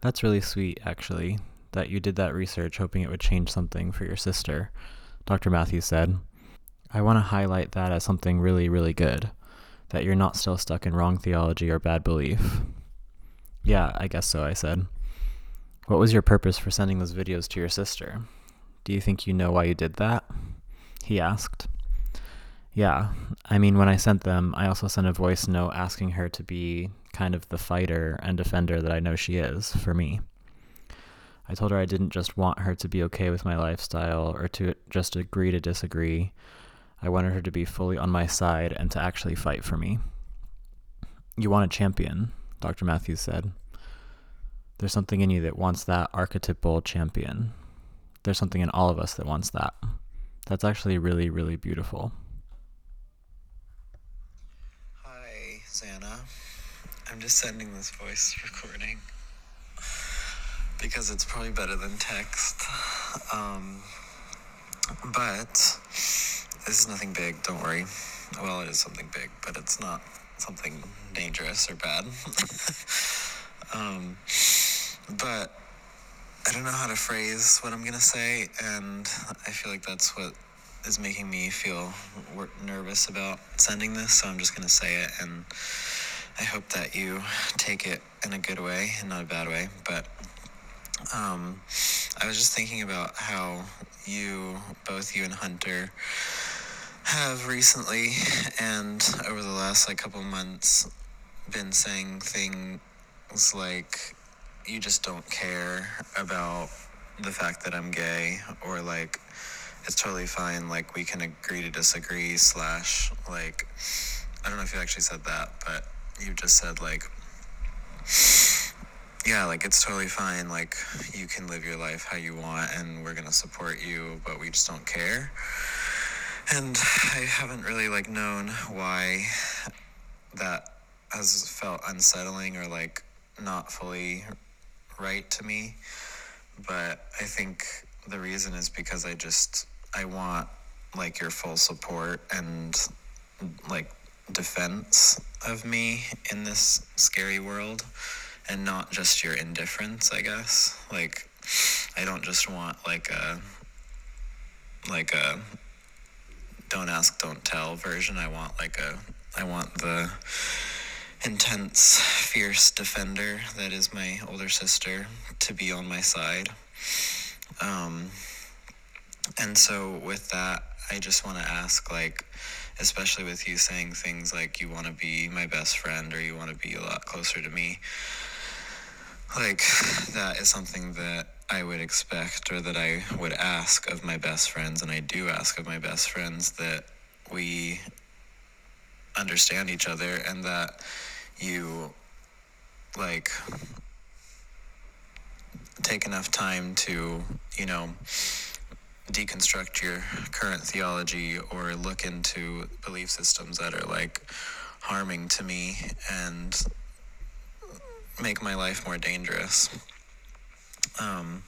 That's really sweet, actually, that you did that research hoping it would change something for your sister, Dr. Matthews said. I want to highlight that as something really, really good, that you're not still stuck in wrong theology or bad belief. Yeah, I guess so, I said. What was your purpose for sending those videos to your sister? Do you think you know why you did that? He asked. Yeah, I mean, when I sent them, I also sent a voice note asking her to be kind of the fighter and defender that I know she is, for me. I told her I didn't just want her to be okay with my lifestyle or to just agree to disagree. I wanted her to be fully on my side and to actually fight for me. You want a champion, Dr. Matthews said. There's something in you that wants that archetypal champion. There's something in all of us that wants that. That's actually really, really beautiful. Hi, Xana. I'm just sending this voice recording because it's probably better than text. But this is nothing big, don't worry. Well, it is something big, but it's not something dangerous or bad. But I don't know how to phrase what I'm going to say, and I feel like that's what is making me feel nervous about sending this, so I'm just going to say it, and I hope that you take it in a good way and not a bad way. But I was just thinking about how both you and Hunter have recently and over the last couple months been saying things like, you just don't care about the fact that I'm gay, or it's totally fine, we can agree to disagree, / I don't know if you actually said that, but you just said yeah, it's totally fine, you can live your life how you want, and we're gonna support you, but we just don't care. And I haven't really, known why that has felt unsettling or, not fully right to me, but I think the reason is because I want, your full support and, defense of me in this scary world, and not just your indifference, I guess. I don't just want, a don't ask, don't tell version. I want I want the intense, fierce defender that is my older sister to be on my side. And so with that, I just want to ask, especially with you saying things like you want to be my best friend or you want to be a lot closer to me, that is something that I would expect or that I would ask of my best friends, and I do ask of my best friends that we understand each other and that you, take enough time to, deconstruct your current theology or look into belief systems that are, harming to me and make my life more dangerous. And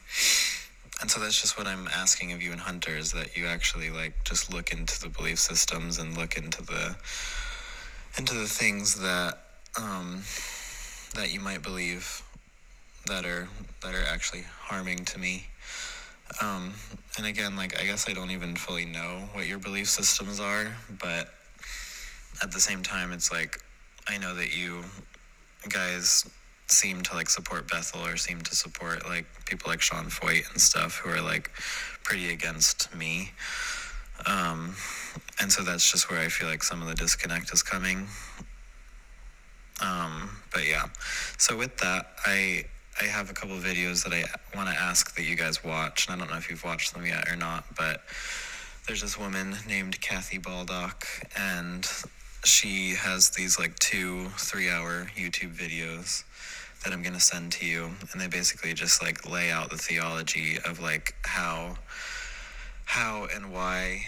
so that's just what I'm asking of you and Hunter, is that you actually just look into the belief systems and look into the things that that you might believe that are actually harming to me. And again, I guess I don't even fully know what your belief systems are, but at the same time, it's I know that you guys seem to support Bethel or seem to support people like Sean Foyt and stuff who are pretty against me, and so that's just where I feel some of the disconnect is coming. But yeah, so with that, I have a couple of videos that I want to ask that you guys watch, and I don't know if you've watched them yet or not, but there's this woman named Kathy Baldock, and she has these 2-3-hour YouTube videos that I'm going to send to you, and they basically just lay out the theology of how and why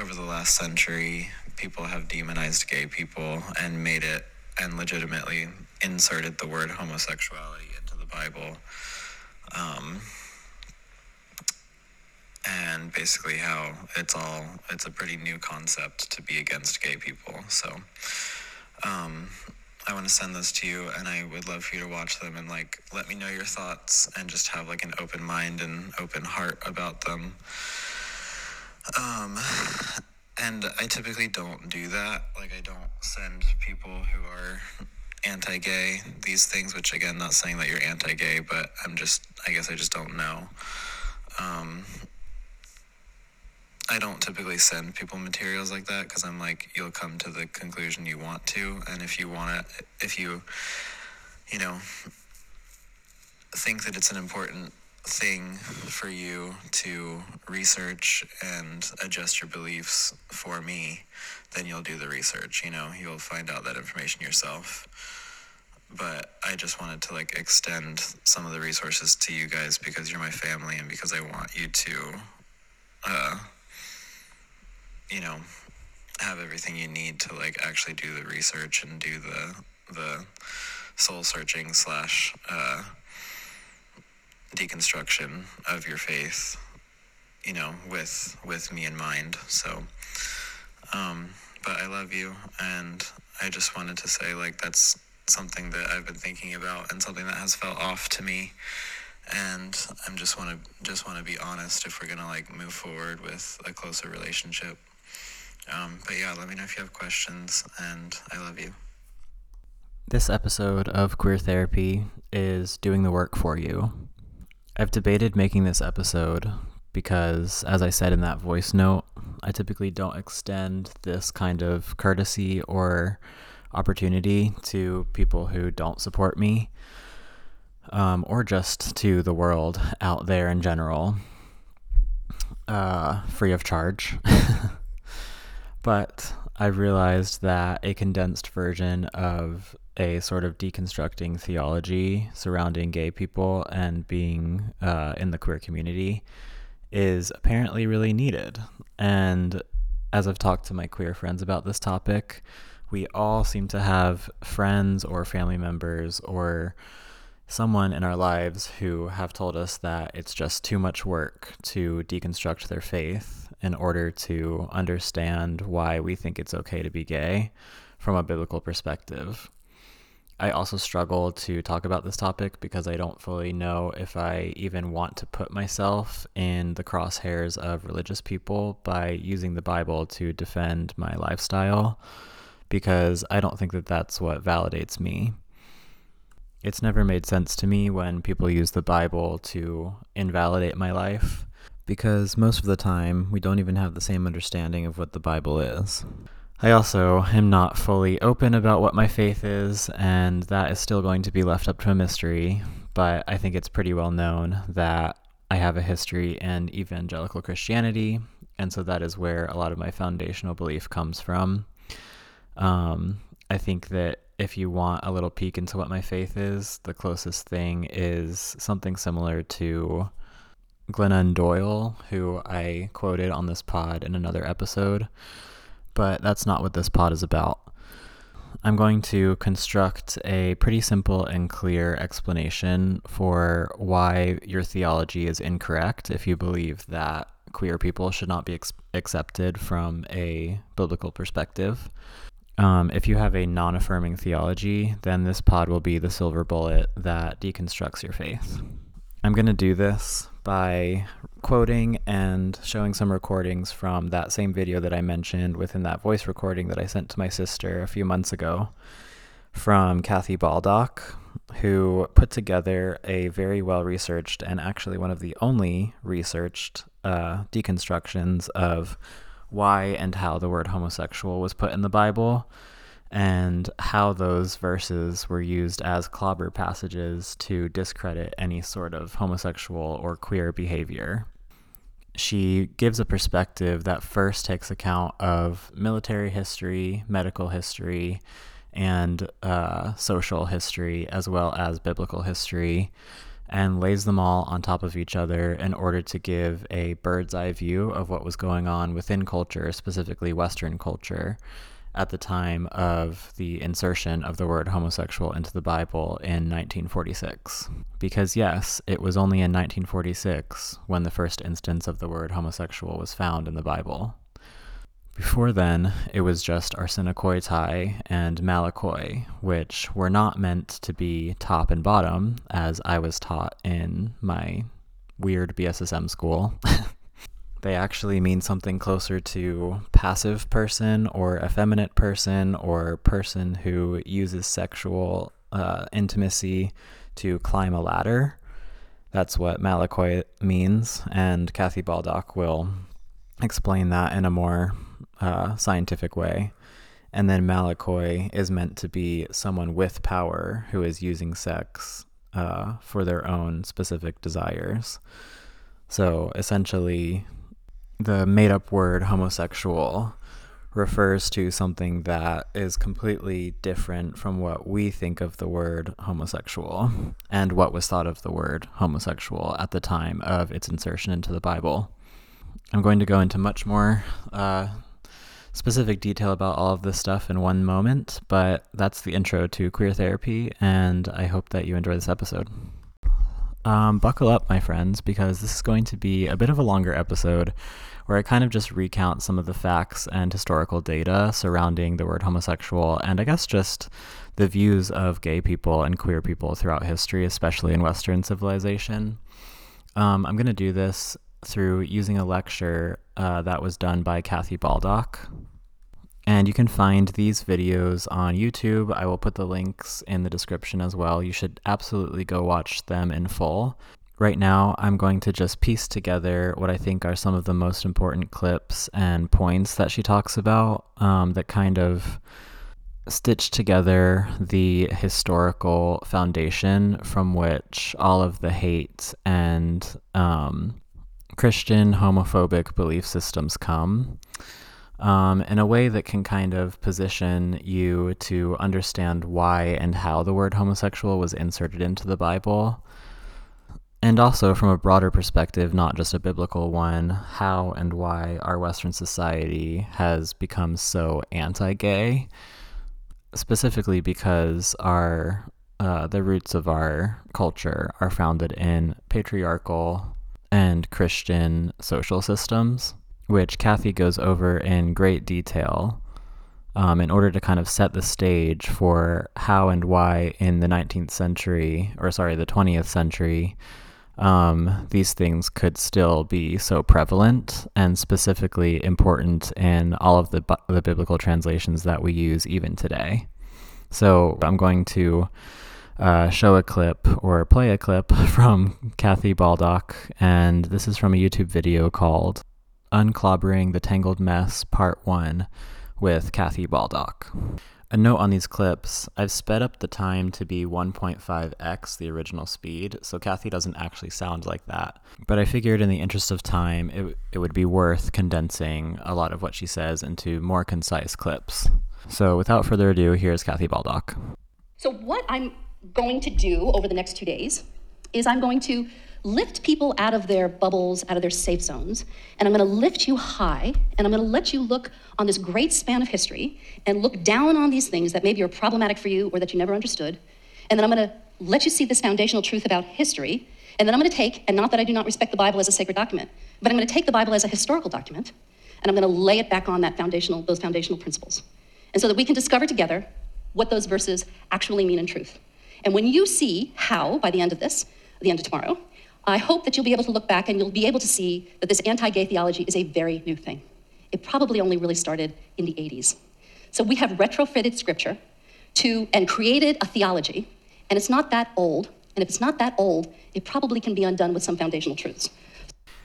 over the last century people have demonized gay people and made it and legitimately inserted the word homosexuality into the Bible, and basically how it's a pretty new concept to be against gay people. So I want to send those to you, and I would love for you to watch them and, like, let me know your thoughts and just have, like, an open mind and open heart about them. And I typically don't do that. Like, I don't send people who are anti-gay these things, which, again, not saying that you're anti-gay, but I guess I just don't know. I don't typically send people materials like that because I'm like, you'll come to the conclusion you want to, and if you want it, if you, you know, think that it's an important thing for you to research and adjust your beliefs for me, then you'll do the research, you know, you'll find out that information yourself. But I just wanted to, like, extend some of the resources to you guys because you're my family and because I want you to, you know, have everything you need to, like, actually do the research and do the soul searching / deconstruction of your faith, you know, with me in mind. So, but I love you, and I just wanted to say, like, that's something that I've been thinking about and something that has felt off to me. And I'm just want to be honest if we're going to, like, move forward with a closer relationship. But yeah, let me know if you have questions, and I love you. This episode of Queer Therapy is doing the work for you. I've debated making this episode because, as I said in that voice note, I typically don't extend this kind of courtesy or opportunity to people who don't support me, or just to the world out there in general, free of charge. But I realized that a condensed version of a sort of deconstructing theology surrounding gay people and being in the queer community is apparently really needed. And as I've talked to my queer friends about this topic, we all seem to have friends or family members or someone in our lives who have told us that it's just too much work to deconstruct their faith in order to understand why we think it's okay to be gay from a biblical perspective. I also struggle to talk about this topic because I don't fully know if I even want to put myself in the crosshairs of religious people by using the Bible to defend my lifestyle, because I don't think that that's what validates me. It's never made sense to me when people use the Bible to invalidate my life, because most of the time we don't even have the same understanding of what the Bible is. I also am not fully open about what my faith is, and that is still going to be left up to a mystery, but I think it's pretty well known that I have a history in evangelical Christianity, and so that is where a lot of my foundational belief comes from. I think that if you want a little peek into what my faith is, the closest thing is something similar to Glennon Doyle, who I quoted on this pod in another episode, but that's not what this pod is about. I'm going to construct a pretty simple and clear explanation for why your theology is incorrect if you believe that queer people should not be accepted from a biblical perspective. If you have a non-affirming theology, then this pod will be the silver bullet that deconstructs your faith. I'm going to do this by quoting and showing some recordings from that same video that I mentioned within that voice recording that I sent to my sister a few months ago from Kathy Baldock, who put together a very well-researched and actually one of the only researched deconstructions of why and how the word homosexual was put in the Bible and how those verses were used as clobber passages to discredit any sort of homosexual or queer behavior. She gives a perspective that first takes account of military history, medical history, and social history, as well as biblical history, and lays them all on top of each other in order to give a bird's eye view of what was going on within culture, specifically Western culture, at the time of the insertion of the word homosexual into the Bible in 1946. Because yes, it was only in 1946 when the first instance of the word homosexual was found in the Bible. Before then, it was just arsenicoitai and malakoi, which were not meant to be top and bottom, as I was taught in my weird BSSM school. They actually mean something closer to passive person or effeminate person or person who uses sexual intimacy to climb a ladder. That's what malakoi means, and Kathy Baldock will explain that in a more scientific way. And then malakoi is meant to be someone with power who is using sex for their own specific desires. So essentially, the made-up word homosexual refers to something that is completely different from what we think of the word homosexual and what was thought of the word homosexual at the time of its insertion into the Bible. I'm going to go into much more specific detail about all of this stuff in one moment, but that's the intro to Queer Therapy, and I hope that you enjoy this episode. Buckle up, my friends, because this is going to be a bit of a longer episode where I kind of just recount some of the facts and historical data surrounding the word homosexual, and I guess just the views of gay people and queer people throughout history, especially in Western civilization. I'm going to do this through using a lecture that was done by Kathy Baldock. And you can find these videos on YouTube. I will put the links in the description as well. You should absolutely go watch them in full. Right now, I'm going to just piece together what I think are some of the most important clips and points that she talks about that kind of stitch together the historical foundation from which all of the hate and Christian homophobic belief systems come in a way that can kind of position you to understand why and how the word homosexual was inserted into the Bible, and also from a broader perspective, not just a biblical one, how and why our Western society has become so anti-gay, specifically because the roots of our culture are founded in patriarchal and Christian social systems, which Kathy goes over in great detail in order to kind of set the stage for how and why in the 20th century, these things could still be so prevalent and specifically important in all of the biblical translations that we use even today. So I'm going to show a clip or play a clip from Kathy Baldock, and this is from a YouTube video called Unclobbering the Tangled Mess Part 1 with Kathy Baldock. A note on these clips, I've sped up the time to be 1.5x the original speed, so Kathy doesn't actually sound like that. But I figured in the interest of time, it would be worth condensing a lot of what she says into more concise clips. So without further ado, here's Kathy Baldock. So what I'm going to do over the next 2 days is I'm going to lift people out of their bubbles, out of their safe zones, and I'm going to lift you high, and I'm going to let you look on this great span of history and look down on these things that maybe are problematic for you or that you never understood, and then I'm going to let you see this foundational truth about history, and then I'm going to take, and not that I do not respect the Bible as a sacred document, but I'm going to take the Bible as a historical document, and I'm going to lay it back on those foundational principles, and so that we can discover together what those verses actually mean in truth. And when you see how, by the end of this, the end of tomorrow, I hope that you'll be able to look back and you'll be able to see that this anti-gay theology is a very new thing. It probably only really started in the 80s. So we have retrofitted scripture and created a theology, and it's not that old. And if it's not that old, it probably can be undone with some foundational truths.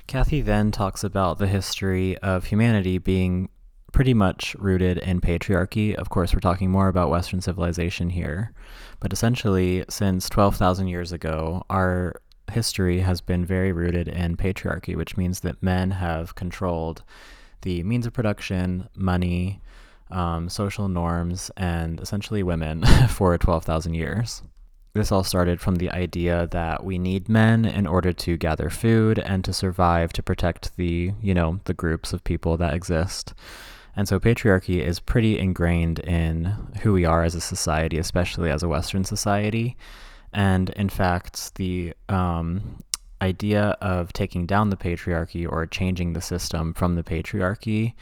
Kathy then talks about the history of humanity being pretty much rooted in patriarchy. Of course, we're talking more about Western civilization here, but essentially since 12,000 years ago, our history has been very rooted in patriarchy, which means that men have controlled the means of production, money, social norms, and essentially women for 12,000 years. This all started from the idea that we need men in order to gather food and to survive, to protect the groups of people that exist. And so patriarchy is pretty ingrained in who we are as a society, especially as a Western society. And in fact, the idea of taking down the patriarchy or changing the system from the patriarchy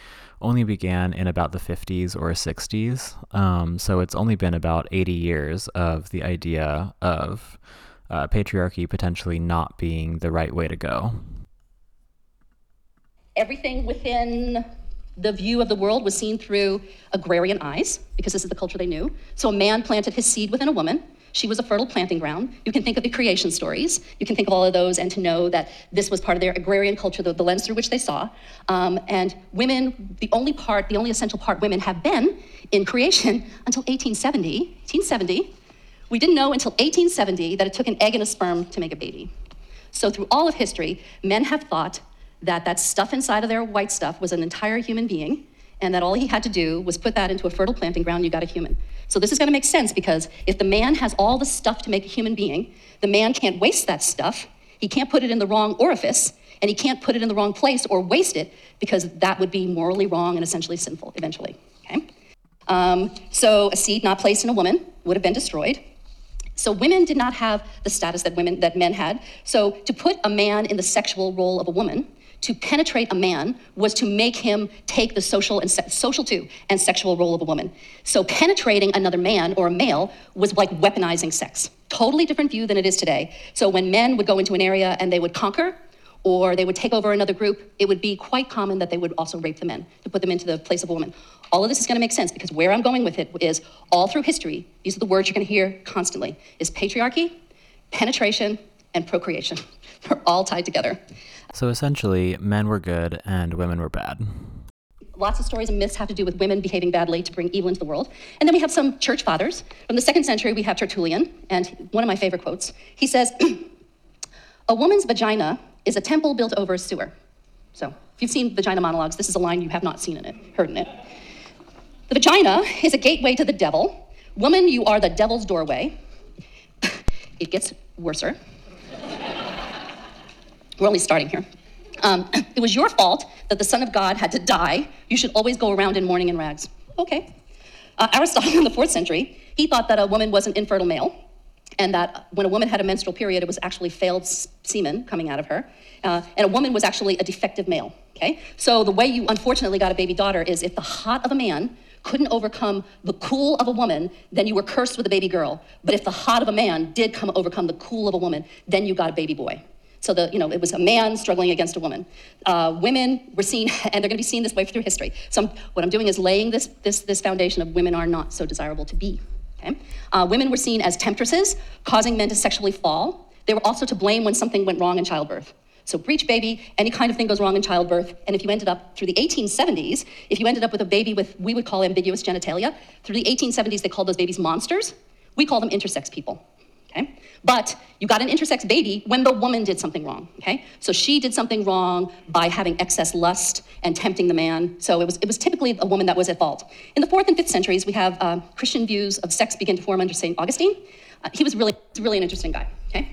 only began in about the 50s or 60s. So it's only been about 80 years of the idea of patriarchy potentially not being the right way to go. Everything within the view of the world was seen through agrarian eyes, because this is the culture they knew. So a man planted his seed within a woman. She was a fertile planting ground. You can think of the creation stories. You can think of all of those, and to know that this was part of their agrarian culture, the lens through which they saw. And women, the only essential part women have been in creation until 1870. We didn't know until 1870 that it took an egg and a sperm to make a baby. So through all of history, men have thought that stuff inside of their white stuff was an entire human being, and that all he had to do was put that into a fertile planting ground, you got a human. So this is gonna make sense, because if the man has all the stuff to make a human being, the man can't waste that stuff, he can't put it in the wrong orifice, and he can't put it in the wrong place or waste it, because that would be morally wrong and essentially sinful eventually, okay? So a seed not placed in a woman would have been destroyed. So women did not have the status that men had. So to put a man in the sexual role of a woman, to penetrate a man was to make him take the social and sexual role of a woman. So penetrating another man or a male was like weaponizing sex. Totally different view than it is today. So when men would go into an area and they would conquer, or they would take over another group, it would be quite common that they would also rape the men to put them into the place of a woman. All of this is gonna make sense, because where I'm going with it is all through history, these are the words you're gonna hear constantly, is patriarchy, penetration, and procreation. They're all tied together. So essentially, men were good and women were bad. Lots of stories and myths have to do with women behaving badly to bring evil into the world. And then we have some church fathers. From the 2nd century, we have Tertullian, and one of my favorite quotes. He says, "A woman's vagina is a temple built over a sewer." So if you've seen Vagina Monologues, this is a line you have not seen in it, heard in it. "The vagina is a gateway to the devil. Woman, you are the devil's doorway." It gets worser. We're only starting here. "It was your fault that the Son of God had to die. You should always go around in mourning and rags." Okay. Aristotle in the 4th century, he thought that a woman was an infertile male, and that when a woman had a menstrual period, it was actually failed semen coming out of her, and a woman was actually a defective male, okay? So the way you unfortunately got a baby daughter is if the hot of a man couldn't overcome the cool of a woman, then you were cursed with a baby girl. But if the hot of a man did overcome the cool of a woman, then you got a baby boy. So it was a man struggling against a woman. Women were seen, and they're gonna be seen this way through history. So what I'm doing is laying this foundation of women are not so desirable to be, okay? Women were seen as temptresses, causing men to sexually fall. They were also to blame when something went wrong in childbirth. So breech baby, any kind of thing goes wrong in childbirth, and if you ended up, through the 1870s, if you ended up with a baby with, we would call ambiguous genitalia, through the 1870s they called those babies monsters. We call them intersex people. Okay? But you got an intersex baby when the woman did something wrong, okay? So she did something wrong by having excess lust and tempting the man. So it was typically a woman that was at fault. In the 4th and 5th centuries, we have Christian views of sex begin to form under St. Augustine. He was really an interesting guy, okay?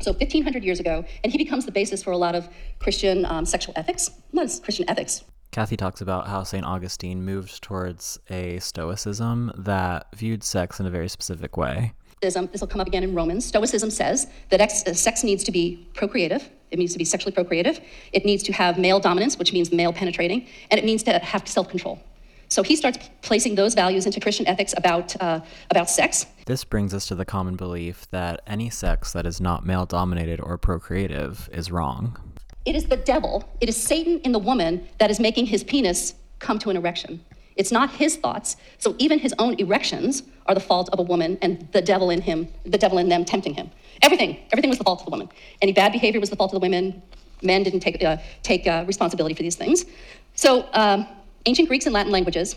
So 1,500 years ago, and he becomes the basis for a lot of Christian sexual ethics. What is Christian ethics? Kathy talks about how St. Augustine moved towards a Stoicism that viewed sex in a very specific way. This will come up again in Romans. Stoicism says that sex needs to be procreative. It needs to be sexually procreative. It needs to have male dominance, which means male penetrating, and it needs to have self-control. So he starts placing those values into Christian ethics about sex. This brings us to the common belief that any sex that is not male-dominated or procreative is wrong. It is the devil. It is Satan in the woman that is making his penis come to an erection. It's not his thoughts. So even his own erections are the fault of a woman and the devil in them tempting him. Everything was the fault of the woman. Any bad behavior was the fault of the women. Men didn't take responsibility for these things. So ancient Greeks and Latin languages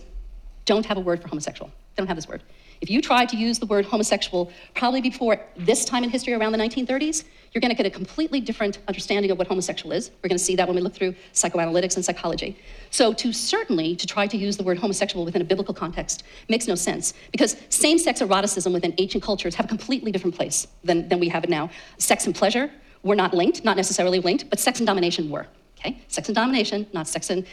don't have a word for homosexual. They don't have this word. If you try to use the word homosexual probably before this time in history, around the 1930s, you're gonna get a completely different understanding of what homosexual is. We're gonna see that when we look through psychoanalytics and psychology. So to try to use the word homosexual within a biblical context makes no sense, because same-sex eroticism within ancient cultures have a completely different place than we have it now. Sex and pleasure were not linked, not necessarily linked, but sex and domination were. Okay? Sex and domination, not sex and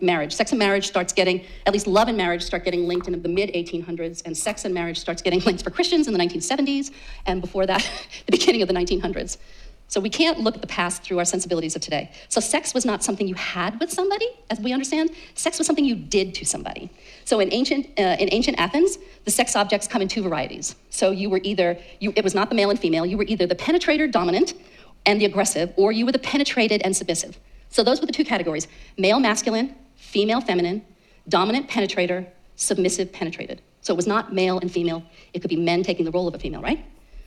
marriage. Sex and marriage starts getting, at least love and marriage start getting linked in the mid-1800s, and sex and marriage starts getting linked for Christians in the 1970s, and before that, the beginning of the 1900s. So we can't look at the past through our sensibilities of today. So sex was not something you had with somebody, as we understand. Sex was something you did to somebody. So in ancient Athens, the sex objects come in two varieties. So you were either, it was not the male and female, you were either the penetrator, dominant, and the aggressive, or you were the penetrated and submissive. So those were the two categories: male, masculine; female, feminine; dominant, penetrator; submissive, penetrated. So it was not male and female. It could be men taking the role of a female, right?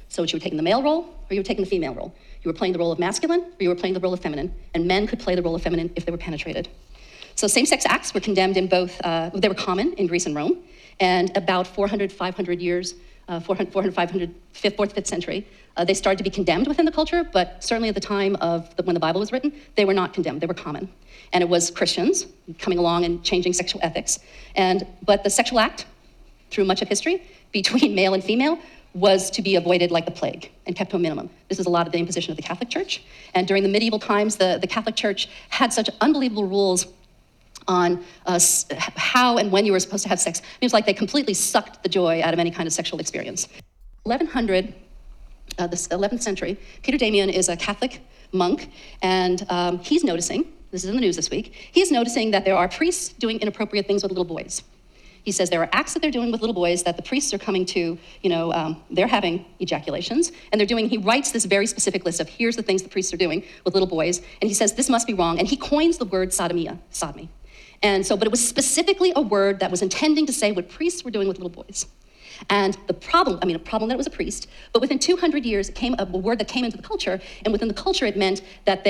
So you were taking the male role, or you were taking the female role. You were playing the role of masculine, or you were playing the role of feminine. And men could play the role of feminine if they were penetrated. So same-sex acts were condemned in both, they were common in Greece and Rome. And about 400, 500 years, 400, 500, 4th, 5th century, they started to be condemned within the culture, but certainly at the time of when the Bible was written, they were not condemned, they were common. And it was Christians coming along and changing sexual ethics. But the sexual act, through much of history, between male and female, was to be avoided like the plague and kept to a minimum. This is a lot of the imposition of the Catholic Church. And during the medieval times, the Catholic Church had such unbelievable rules on how and when you were supposed to have sex. It was like they completely sucked the joy out of any kind of sexual experience. 1100, this 11th century, Peter Damian is a Catholic monk, and he's noticing, this is in the news this week, he's noticing that there are priests doing inappropriate things with little boys. He says there are acts that they're doing with little boys that the priests are coming to, they're having ejaculations, and they're doing, he writes this very specific list of here's the things the priests are doing with little boys, and he says this must be wrong, and he coins the word sodomy. But it was specifically a word that was intending to say what priests were doing with little boys. And the problem, a problem that it was a priest, but within 200 years, it came a word that came into the culture, and within the culture, it meant that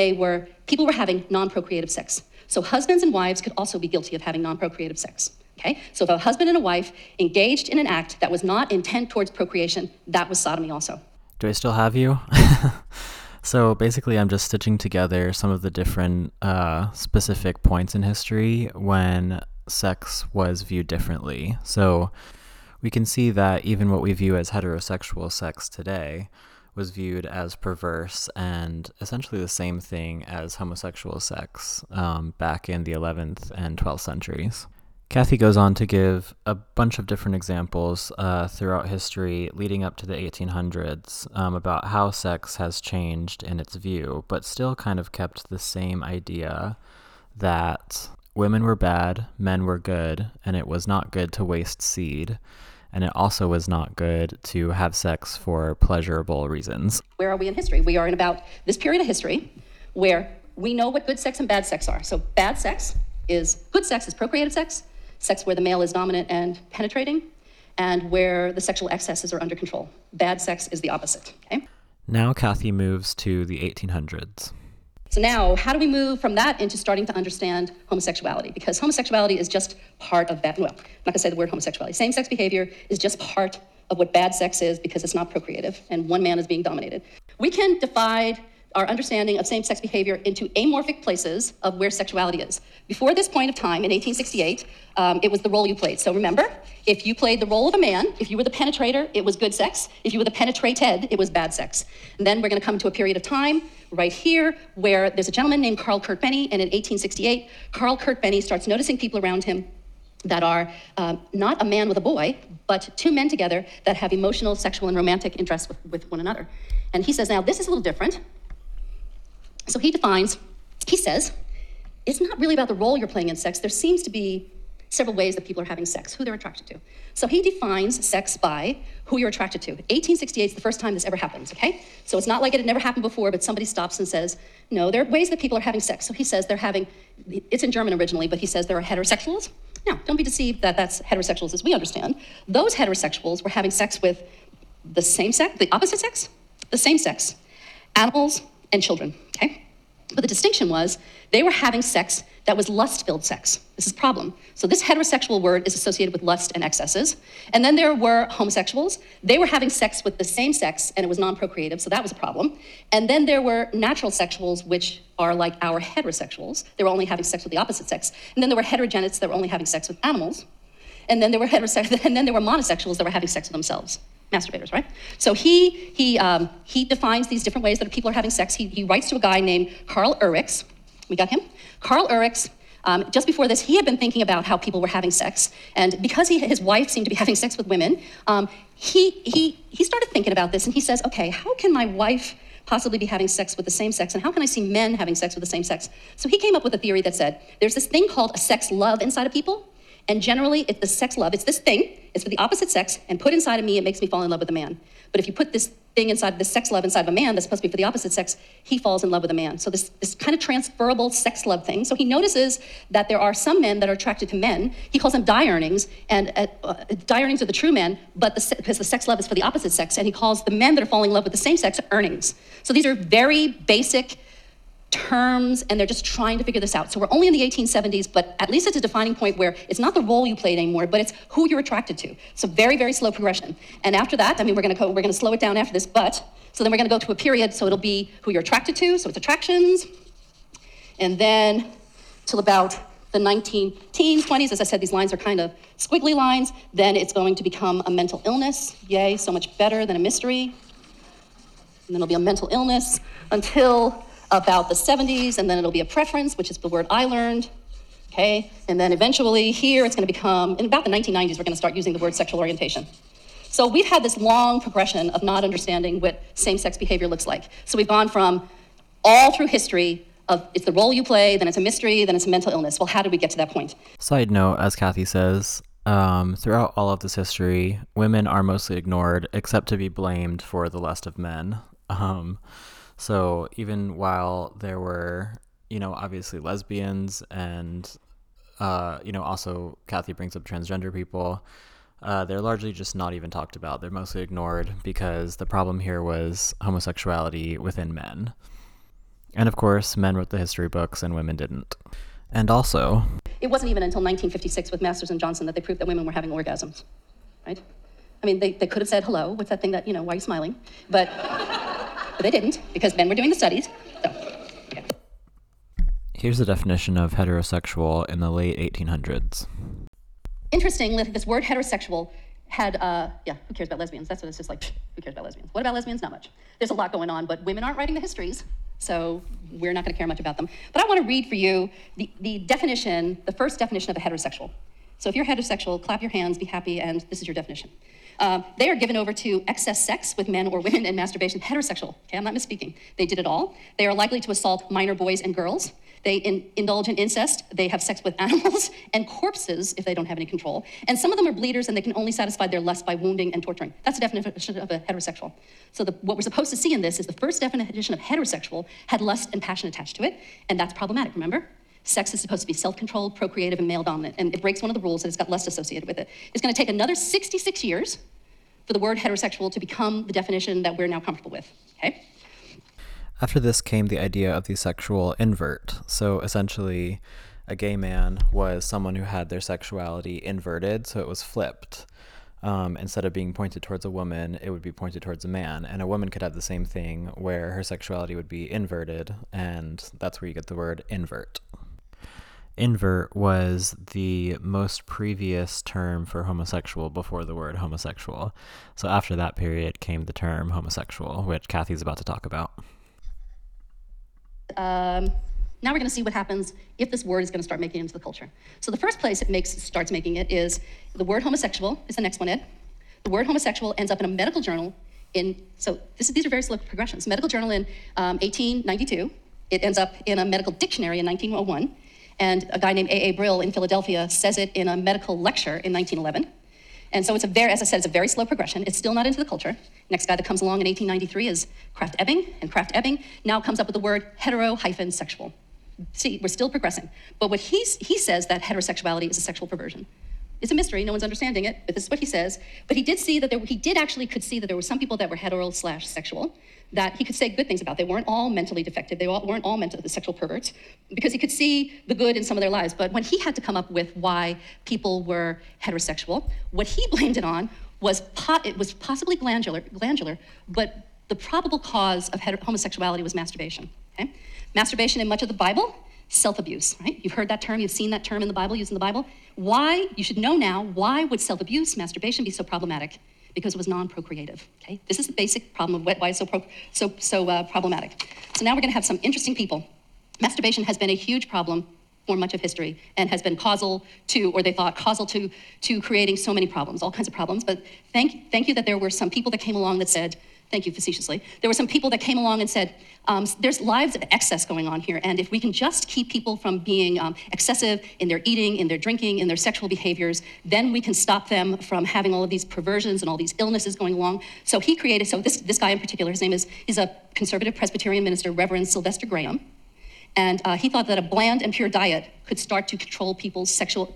people were having non-procreative sex. So husbands and wives could also be guilty of having non-procreative sex. Okay, so if a husband and a wife engaged in an act that was not intent towards procreation, that was sodomy also. Do I still have you? So basically, I'm just stitching together some of the different specific points in history when sex was viewed differently. So we can see that even what we view as heterosexual sex today was viewed as perverse and essentially the same thing as homosexual sex back in the 11th and 12th centuries. Kathy goes on to give a bunch of different examples throughout history leading up to the 1800s about how sex has changed in its view, but still kind of kept the same idea that women were bad, men were good, and it was not good to waste seed, and it also was not good to have sex for pleasurable reasons. Where are we in history? We are in about this period of history where we know what good sex and bad sex are. So bad sex is, good sex is procreative sex, sex where the male is dominant and penetrating, and where the sexual excesses are under control. Bad sex is the opposite, okay? Now Kathy moves to the 1800s. So now, how do we move from that into starting to understand homosexuality? Because homosexuality is just part of that, well, I'm not gonna say the word homosexuality. Same-sex behavior is just part of what bad sex is because it's not procreative and one man is being dominated. We can divide our understanding of same-sex behavior into amorphic places of where sexuality is. Before this point of time, in 1868, it was the role you played. So remember, if you played the role of a man, if you were the penetrator, it was good sex. If you were the penetrated, it was bad sex. And then we're gonna come to a period of time right here where there's a gentleman named Carl Kurt Benny, and in 1868, Carl Kurt Benny starts noticing people around him that are not a man with a boy, but two men together that have emotional, sexual, and romantic interests with one another. And he says, now this is a little different. So he says, it's not really about the role you're playing in sex. There seems to be several ways that people are having sex, who they're attracted to. So he defines sex by who you're attracted to. 1868 is the first time this ever happens, okay? So it's not like it had never happened before, but somebody stops and says, no, there are ways that people are having sex. So he says it's in German originally, but he says there are heterosexuals. Now, don't be deceived that that's heterosexuals as we understand. Those heterosexuals were having sex with the same sex, the opposite sex, the same sex, animals, and children, okay? But the distinction was they were having sex that was lust-filled sex. This is a problem. So this heterosexual word is associated with lust and excesses. And then there were homosexuals. They were having sex with the same sex and it was non-procreative, so that was a problem. And then there were natural sexuals, which are like our heterosexuals. They were only having sex with the opposite sex. And then there were heterogenites that were only having sex with animals. And then there were monosexuals that were having sex with themselves. Masturbators, right? So he defines these different ways that people are having sex. He writes to a guy named Carl Erichs. We got him. Carl Erichs, just before this, he had been thinking about how people were having sex. And because his wife seemed to be having sex with women, he started thinking about this and he says, okay, how can my wife possibly be having sex with the same sex? And how can I see men having sex with the same sex? So he came up with a theory that said, there's this thing called a sex love inside of people. And generally, it's the sex love. It's this thing. It's for the opposite sex. And put inside of me, it makes me fall in love with a man. But if you put this thing inside, this sex love inside of a man that's supposed to be for the opposite sex, he falls in love with a man. So this kind of transferable sex love thing. So he notices that there are some men that are attracted to men. He calls them diurnings. And diurnings are the true men, but because the sex love is for the opposite sex. And he calls the men that are falling in love with the same sex earnings. So these are very basic terms, and they're just trying to figure this out. So we're only in the 1870s, but at least it's a defining point where it's not the role you played anymore, but it's who you're attracted to. So very, very slow progression. And after that, I mean, we're gonna slow it down after this, but, so then we're gonna go to a period, so it'll be who you're attracted to, so it's attractions, and then till about the 1920s, as I said, these lines are kind of squiggly lines, then it's going to become a mental illness. Yay, so much better than a mystery. And then it'll be a mental illness until about the 70s, and then it'll be a preference, which is the word I learned, okay? And then eventually here, it's gonna become, in about the 1990s, we're gonna start using the word sexual orientation. So we've had this long progression of not understanding what same-sex behavior looks like. So we've gone from all through history of it's the role you play, then it's a mystery, then it's a mental illness. Well, how did we get to that point? Side note, as Kathy says, throughout all of this history, women are mostly ignored, except to be blamed for the lust of men. So even while there were, you know, obviously lesbians and, you know, also Kathy brings up transgender people, they're largely just not even talked about. They're mostly ignored because the problem here was homosexuality within men. And of course, men wrote the history books and women didn't. And also, it wasn't even until 1956 with Masters and Johnson that they proved that women were having orgasms, right? I mean, they could have said, hello, what's that thing that, you know, why are you smiling? But... But they didn't, because men were doing the studies. So, yeah. Here's the definition of heterosexual in the late 1800s. Interestingly, this word heterosexual had, who cares about lesbians? That's what it's just like, who cares about lesbians? What about lesbians? Not much. There's a lot going on, but women aren't writing the histories, so we're not going to care much about them. But I want to read for you the definition, the first definition of a heterosexual. So if you're heterosexual, clap your hands, be happy, and this is your definition. They are given over to excess sex with men or women and masturbation, heterosexual, okay, I'm not misspeaking. They did it all. They are likely to assault minor boys and girls. They indulge in incest. They have sex with animals and corpses if they don't have any control. And some of them are bleeders and they can only satisfy their lust by wounding and torturing. That's the definition of a heterosexual. So what we're supposed to see in this is the first definition of heterosexual had lust and passion attached to it, and that's problematic, remember? Sex is supposed to be self-controlled, procreative, and male-dominant, and it breaks one of the rules that it's got lust associated with it. It's going to take another 66 years for the word heterosexual to become the definition that we're now comfortable with, okay? After this came the idea of the sexual invert. So essentially, a gay man was someone who had their sexuality inverted, so it was flipped. Instead of being pointed towards a woman, it would be pointed towards a man, and a woman could have the same thing where her sexuality would be inverted, and that's where you get the word invert. Invert was the most previous term for homosexual before the word homosexual. So after that period came the term homosexual, which Kathy's about to talk about. Now we're going to see what happens if this word is going to start making it into the culture. So the first place it starts making it is the word homosexual is the next one, Ed. The word homosexual ends up in a medical journal these are very slow progressions. Medical journal in 1892. It ends up in a medical dictionary in 1901. And a guy named A.A. Brill in Philadelphia says it in a medical lecture in 1911. And so as I said, it's a very slow progression. It's still not into the culture. Next guy that comes along in 1893 is Krafft-Ebing, and Krafft-Ebing now comes up with the word hetero-sexual. See, we're still progressing. But what he says that heterosexuality is a sexual perversion. It's a mystery, no one's understanding it, but this is what he says. But he did see that there were some people that were hetero-sexual that he could say good things about. They weren't all mentally defective, weren't all sexual perverts, because he could see the good in some of their lives. But when he had to come up with why people were heterosexual, what he blamed it on was possibly glandular, but the probable cause of homosexuality was masturbation, okay? Masturbation in much of the Bible, self-abuse, right? You've heard that term, you've seen that term in the Bible, used in the Bible. Why, you should know now, why would self-abuse, masturbation be so problematic? Because it was non-procreative, okay? This is the basic problem of why it's so problematic. So now we're gonna have some interesting people. Masturbation has been a huge problem for much of history and has been causal to creating so many problems, all kinds of problems. But thank you that there were some people that came along that said, thank you facetiously, there were some people that came along and said, there's lives of excess going on here, and if we can just keep people from being excessive in their eating, in their drinking, in their sexual behaviors, then we can stop them from having all of these perversions and all these illnesses going along. So he created, so this guy in particular, his name is a conservative Presbyterian minister, Reverend Sylvester Graham, and he thought that a bland and pure diet could start to control people's sexual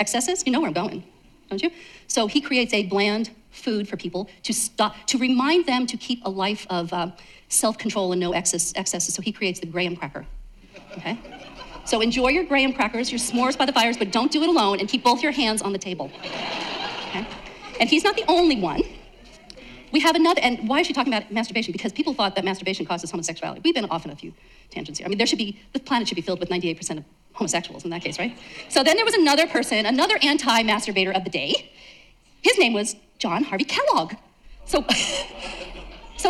excesses. You know where I'm going, don't you? So he creates a bland food for people to stop, to remind them to keep a life of self-control and no excesses. So he creates the graham cracker, okay? So enjoy your graham crackers, your s'mores by the fires, but don't do it alone, and keep both your hands on the table, okay? And he's not the only one. We have another, and why is she talking about masturbation? Because people thought that masturbation causes homosexuality. We've been off on a few tangents here. I mean, there should be, the planet should be filled with 98% of homosexuals in that case, right? So then there was another person, another anti-masturbator of the day. His name was John Harvey Kellogg. So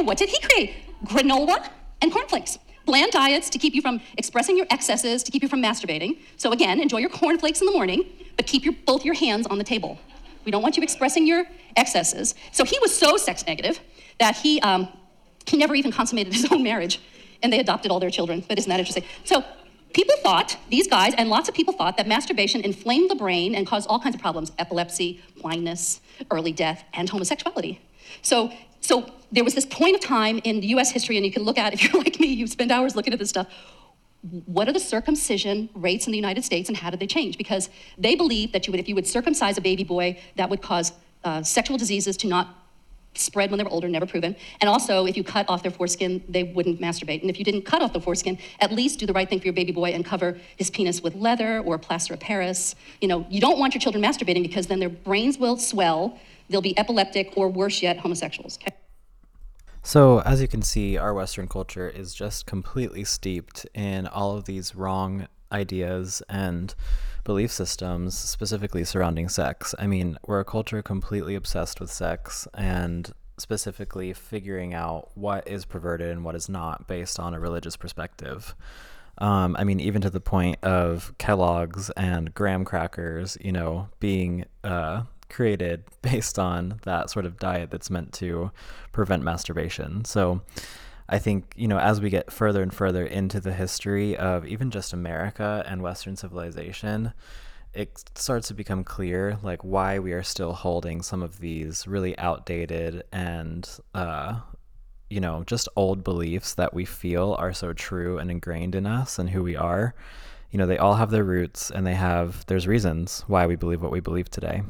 what did he create? Granola and cornflakes. Bland diets to keep you from expressing your excesses, to keep you from masturbating. So again, enjoy your cornflakes in the morning, but keep both your hands on the table. We don't want you expressing your excesses. So he was so sex negative that he never even consummated his own marriage, and they adopted all their children. But isn't that interesting? So people thought, these guys, and lots of people thought, that masturbation inflamed the brain and caused all kinds of problems: epilepsy, blindness, early death, and homosexuality. So there was this point of time in the US history, and you can look at, if you're like me, you spend hours looking at this stuff. What are the circumcision rates in the United States, and how did they change? Because they believed that if you would circumcise a baby boy, that would cause sexual diseases to not spread when they were older, never proven. And also, if you cut off their foreskin, they wouldn't masturbate. And if you didn't cut off the foreskin, at least do the right thing for your baby boy and cover his penis with leather or plaster of Paris. You know, you don't want your children masturbating, because then their brains will swell, they'll be epileptic, or worse yet, homosexuals. Okay? So, as you can see, our Western culture is just completely steeped in all of these wrong ideas and belief systems, specifically surrounding sex. I mean, we're a culture completely obsessed with sex, and specifically figuring out what is perverted and what is not based on a religious perspective. I mean, even to the point of Kellogg's and graham crackers, you know, being created based on that sort of diet that's meant to prevent masturbation. So I think, you know, as we get further and further into the history of even just America and Western civilization, it starts to become clear, like, why we are still holding some of these really outdated and, you know, just old beliefs that we feel are so true and ingrained in us and who we are. You know, they all have their roots, and there's reasons why we believe what we believe today.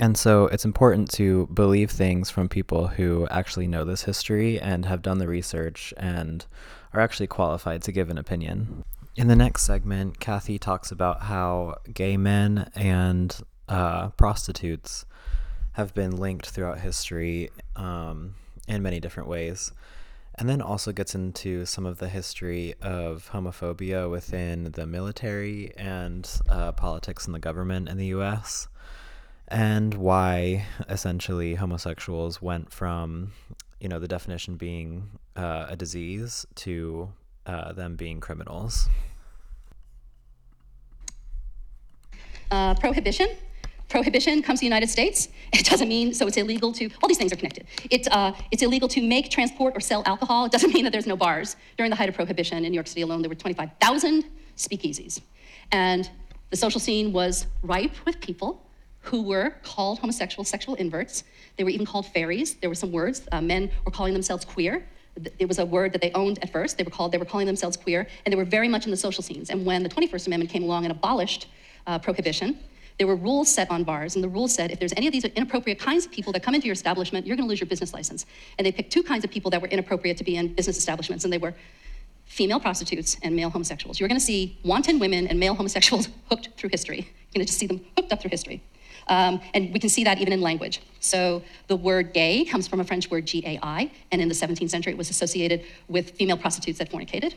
And so it's important to believe things from people who actually know this history and have done the research and are actually qualified to give an opinion. In the next segment, Kathy talks about how gay men and prostitutes have been linked throughout history in many different ways. And then also gets into some of the history of homophobia within the military and politics in the government in the U.S., and why essentially homosexuals went from, you know, the definition being a disease to them being criminals. Prohibition. Prohibition comes to the United States. It doesn't mean, so it's illegal to, all these things are connected. It's illegal to make, transport, or sell alcohol. It doesn't mean that there's no bars. During the height of Prohibition in New York City alone, there were 25,000 speakeasies. And the social scene was ripe with people who were called homosexual, sexual inverts. They were even called fairies. There were some words. Men were calling themselves queer. It was a word that they owned at first. They were calling themselves queer, and they were very much in the social scenes. And when the 21st Amendment came along and abolished prohibition, there were rules set on bars, and the rules said, if there's any of these inappropriate kinds of people that come into your establishment, you're gonna lose your business license. And they picked two kinds of people that were inappropriate to be in business establishments, and they were female prostitutes and male homosexuals. You're gonna see wanton women and male homosexuals hooked through history. You're gonna just see them hooked up through history. And we can see that even in language. So the word gay comes from a French word G-A-I, and in the 17th century it was associated with female prostitutes that fornicated.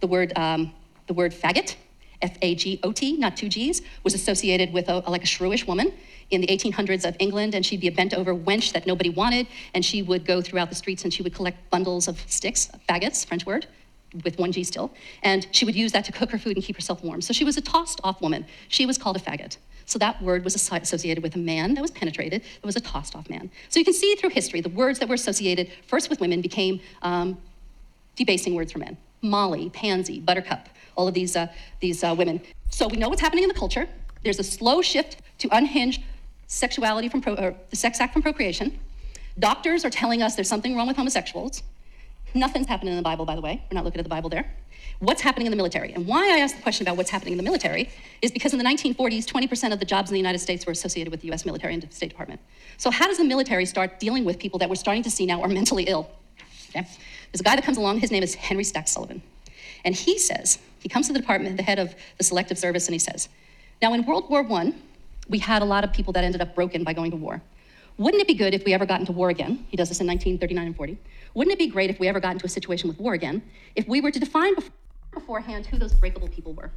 The word faggot, F-A-G-O-T, not two G's, was associated with a shrewish woman in the 1800s of England, and she'd be a bent over wench that nobody wanted, and she would go throughout the streets and she would collect bundles of sticks, faggots, French word, with one G still, and she would use that to cook her food and keep herself warm. So she was a tossed off woman. She was called a faggot. So that word was associated with a man that was penetrated, that was a tossed-off man. So you can see through history, the words that were associated first with women became debasing words for men. Molly, pansy, buttercup, all of these women. So we know what's happening in the culture. There's a slow shift to unhinge sexuality from the sex act from procreation. Doctors are telling us there's something wrong with homosexuals. Nothing's happening in the Bible, by the way. We're not looking at the Bible there. What's happening in the military? And why I asked the question about what's happening in the military is because in the 1940s, 20% of the jobs in the United States were associated with the US military and the State Department. So how does the military start dealing with people that we're starting to see now are mentally ill? Okay. There's a guy that comes along, his name is Henry Stack Sullivan. And he says, he comes to the department, the head of the Selective Service, and he says, now in World War I, we had a lot of people that ended up broken by going to war. Wouldn't it be good if we ever got into war again? He does this in 1939 and 40. Wouldn't it be great if we ever got into a situation with war again, if we were to define beforehand who those breakable people were?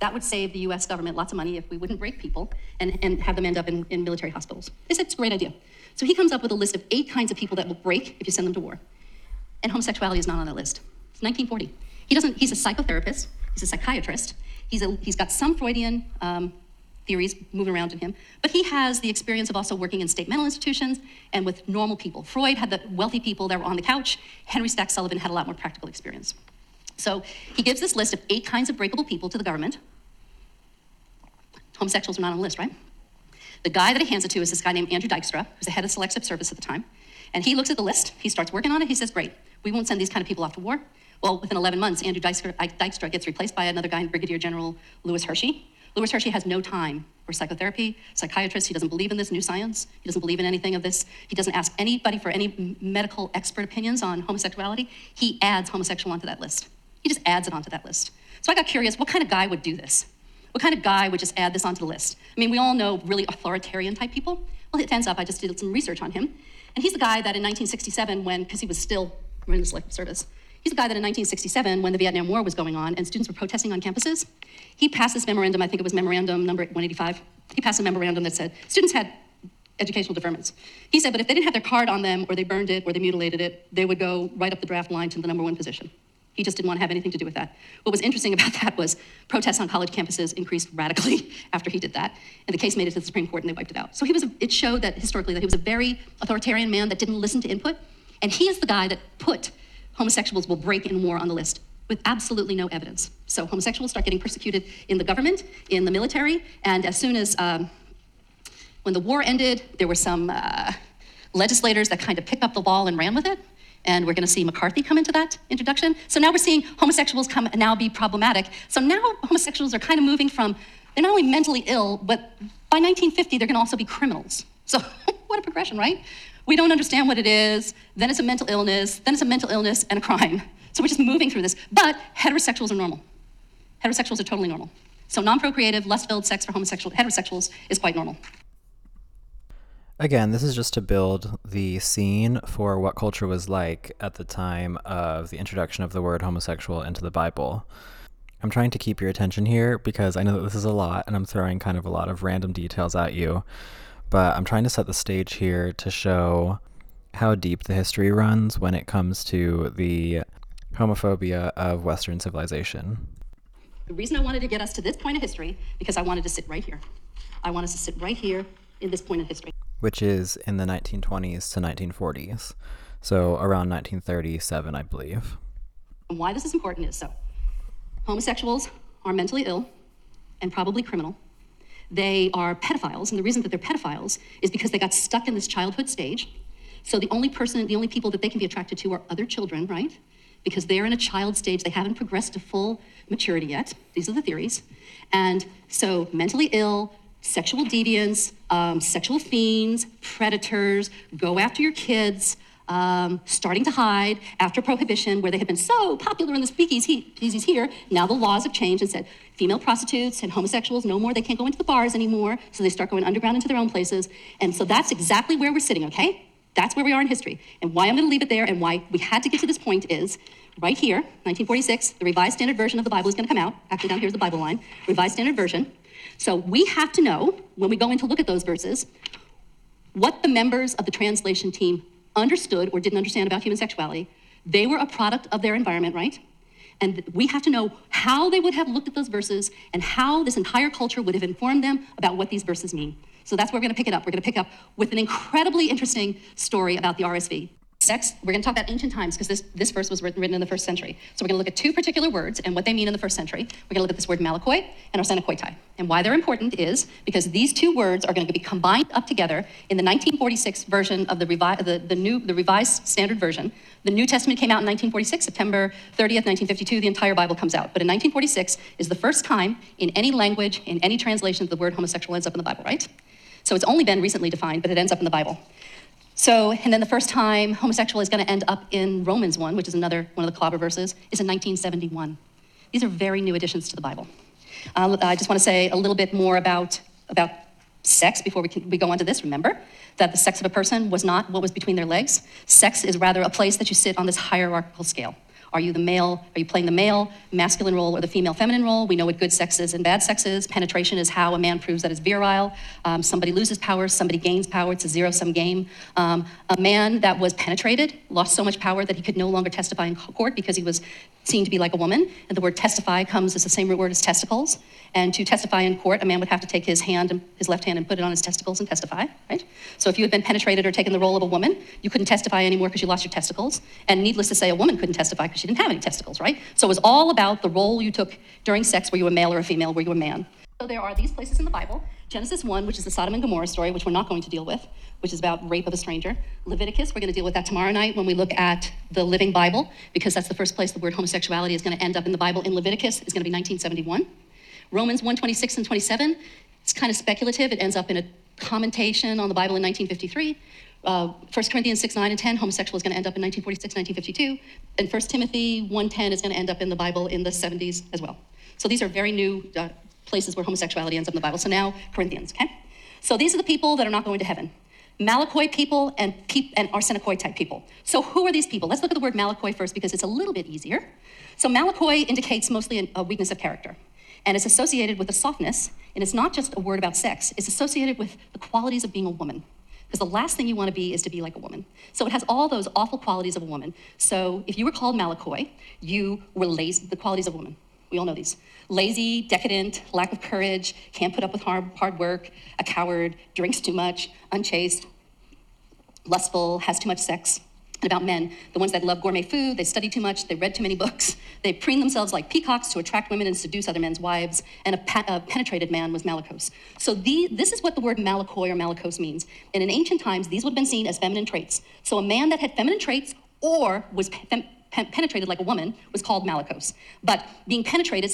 That would save the US government lots of money if we wouldn't break people and have them end up in military hospitals. They said it's a great idea. So he comes up with a list of 8 kinds of people that will break if you send them to war. And homosexuality is not on that list. It's 1940. He's a psychotherapist, he's a psychiatrist, he's got some Freudian theories moving around in him, but he has the experience of also working in state mental institutions and with normal people. Freud had the wealthy people that were on the couch. Henry Stack Sullivan had a lot more practical experience. So he gives this list of 8 kinds of breakable people to the government. Homosexuals are not on the list, right? The guy that he hands it to is this guy named Andrew Dykstra, who's the head of Selective Service at the time. And he looks at the list, he starts working on it, he says, great, we won't send these kind of people off to war. Well, within 11 months, Andrew Dykstra gets replaced by another guy named Brigadier General Louis Hershey. Louis Hershey has no time for psychotherapy, psychiatrist. He doesn't believe in this new science. He doesn't believe in anything of this. He doesn't ask anybody for any medical expert opinions on homosexuality. He adds homosexual onto that list. He just adds it onto that list. So I got curious, what kind of guy would do this? What kind of guy would just add this onto the list? I mean, we all know really authoritarian type people. Well, it ends up, I just did some research on him. And he's the guy that in 1967 because he was still in the Selective Service, he's the guy that in 1967, when the Vietnam War was going on and students were protesting on campuses, he passed this memorandum, I think it was memorandum number 185. He passed a memorandum that said, students had educational deferments. He said, but if they didn't have their card on them, or they burned it, or they mutilated it, they would go right up the draft line to the number 1 position. He just didn't want to have anything to do with that. What was interesting about that was protests on college campuses increased radically after he did that, and the case made it to the Supreme Court and they wiped it out. So it showed that historically that he was a very authoritarian man that didn't listen to input, and he is the guy that put homosexuals will break in war on the list with absolutely no evidence. So homosexuals start getting persecuted in the government, in the military, and as soon as, when the war ended, there were some legislators that kind of picked up the ball and ran with it. And we're gonna see McCarthy come into that introduction. So now we're seeing homosexuals come and now be problematic. So now homosexuals are kind of moving from, they're not only mentally ill, but by 1950, they're gonna also be criminals. So what a progression, right? We don't understand what it is, then it's a mental illness, then it's a mental illness and a crime. So we're just moving through this, but heterosexuals are normal. Heterosexuals are totally normal. So non-procreative, lust-filled sex for heterosexuals is quite normal. Again, this is just to build the scene for what culture was like at the time of the introduction of the word homosexual into the Bible. I'm trying to keep your attention here because I know that this is a lot and I'm throwing kind of a lot of random details at you, but I'm trying to set the stage here to show how deep the history runs when it comes to the homophobia of Western civilization. The reason I wanted to get us to this point of history, because I wanted to sit right here. I want us to sit right here in this point of history. Which is in the 1920s to 1940s, so around 1937, I believe. And why this is important is so. Homosexuals are mentally ill and probably criminal. They are pedophiles, and the reason that they're pedophiles is because they got stuck in this childhood stage. So the only people that they can be attracted to are other children, right? Because they're in a child stage, they haven't progressed to full maturity yet. These are the theories. And so mentally ill, sexual deviants, sexual fiends, predators, go after your kids, starting to hide after Prohibition, where they had been so popular in the speakeasies here. Now the laws have changed and said female prostitutes and homosexuals, no more, they can't go into the bars anymore, so they start going underground into their own places. And so that's exactly where we're sitting, okay? That's where we are in history. And why I'm gonna leave it there and why we had to get to this point is, right here, 1946, the Revised Standard Version of the Bible is gonna come out. Actually, down here's the Bible line, Revised Standard Version. So we have to know, when we go in to look at those verses, what the members of the translation team understood or didn't understand about human sexuality. They were a product of their environment, right? And we have to know how they would have looked at those verses and how this entire culture would have informed them about what these verses mean. So that's where we're going to pick it up. We're going to pick up with an incredibly interesting story about the RSV. Sex, we're going to talk about ancient times because this verse was written in the first century. So we're going to look at two particular words and what they mean in the first century. We're going to look at this word malakoi and arsenicoitai. And why they're important is because these two words are going to be combined up together in the 1946 version of the Revised Standard Version. The New Testament came out in 1946, September 30th, 1952. The entire Bible comes out. But in 1946 is the first time in any language, in any translation, the word homosexual ends up in the Bible, right? So it's only been recently defined, but it ends up in the Bible. So, and then the first time homosexual is going to end up in Romans 1, which is another one of the clobber verses, is in 1971. These are very new additions to the Bible. I just want to say a little bit more about sex before we go on to this. Remember that the sex of a person was not what was between their legs. Sex is rather a place that you sit on this hierarchical scale. Are you the male? Are you playing the male masculine role or the female feminine role? We know what good sex is and bad sex is. Penetration is how a man proves that it's virile. Somebody loses power, somebody gains power. It's a zero-sum game. A man that was penetrated lost so much power that he could no longer testify in court because he was seen to be like a woman. And the word testify comes as the same root word as testicles. And to testify in court, a man would have to take his hand, his left hand, and put it on his testicles and testify, right? So if you had been penetrated or taken the role of a woman, you couldn't testify anymore because you lost your testicles. And needless to say, a woman couldn't testify because she didn't have any testicles, right? So it was all about the role you took during sex. Were you a male or a female? Were you a man? So there are these places in the Bible. Genesis 1, which is the Sodom and Gomorrah story, which we're not going to deal with, which is about rape of a stranger. Leviticus, we're going to deal with that tomorrow night when we look at the Living Bible, because that's the first place the word homosexuality is going to end up in the Bible. In Leviticus, it's going to be 1971. Romans 1:26 and 27, it's kind of speculative. It ends up in a commentation on the Bible in 1953. 1 Corinthians 6:9 and 10, homosexual is going to end up in 1946, 1952. And 1 Timothy 1:10 is going to end up in the Bible in the 70s as well. So these are very new places where homosexuality ends up in the Bible. So now, Corinthians, okay? So these are the people that are not going to heaven. Malakoi people and Arsenikoi type people. So who are these people? Let's look at the word Malakoi first because it's a little bit easier. So Malakoi indicates mostly a weakness of character. And it's associated with a softness, and it's not just a word about sex, it's associated with the qualities of being a woman. Because the last thing you want to be is to be like a woman. So it has all those awful qualities of a woman. So if you were called Malakoi, you were lazy, the qualities of a woman. We all know these. Lazy, decadent, lack of courage, can't put up with hard work, a coward, drinks too much, unchaste, lustful, has too much sex. And about men, the ones that love gourmet food, they study too much, they read too many books, they preen themselves like peacocks to attract women and seduce other men's wives, and a penetrated man was malakos. So this is what the word malakoi or malakos means. And in ancient times, these would have been seen as feminine traits. So a man that had feminine traits or was penetrated like a woman was called malakos. But being penetrated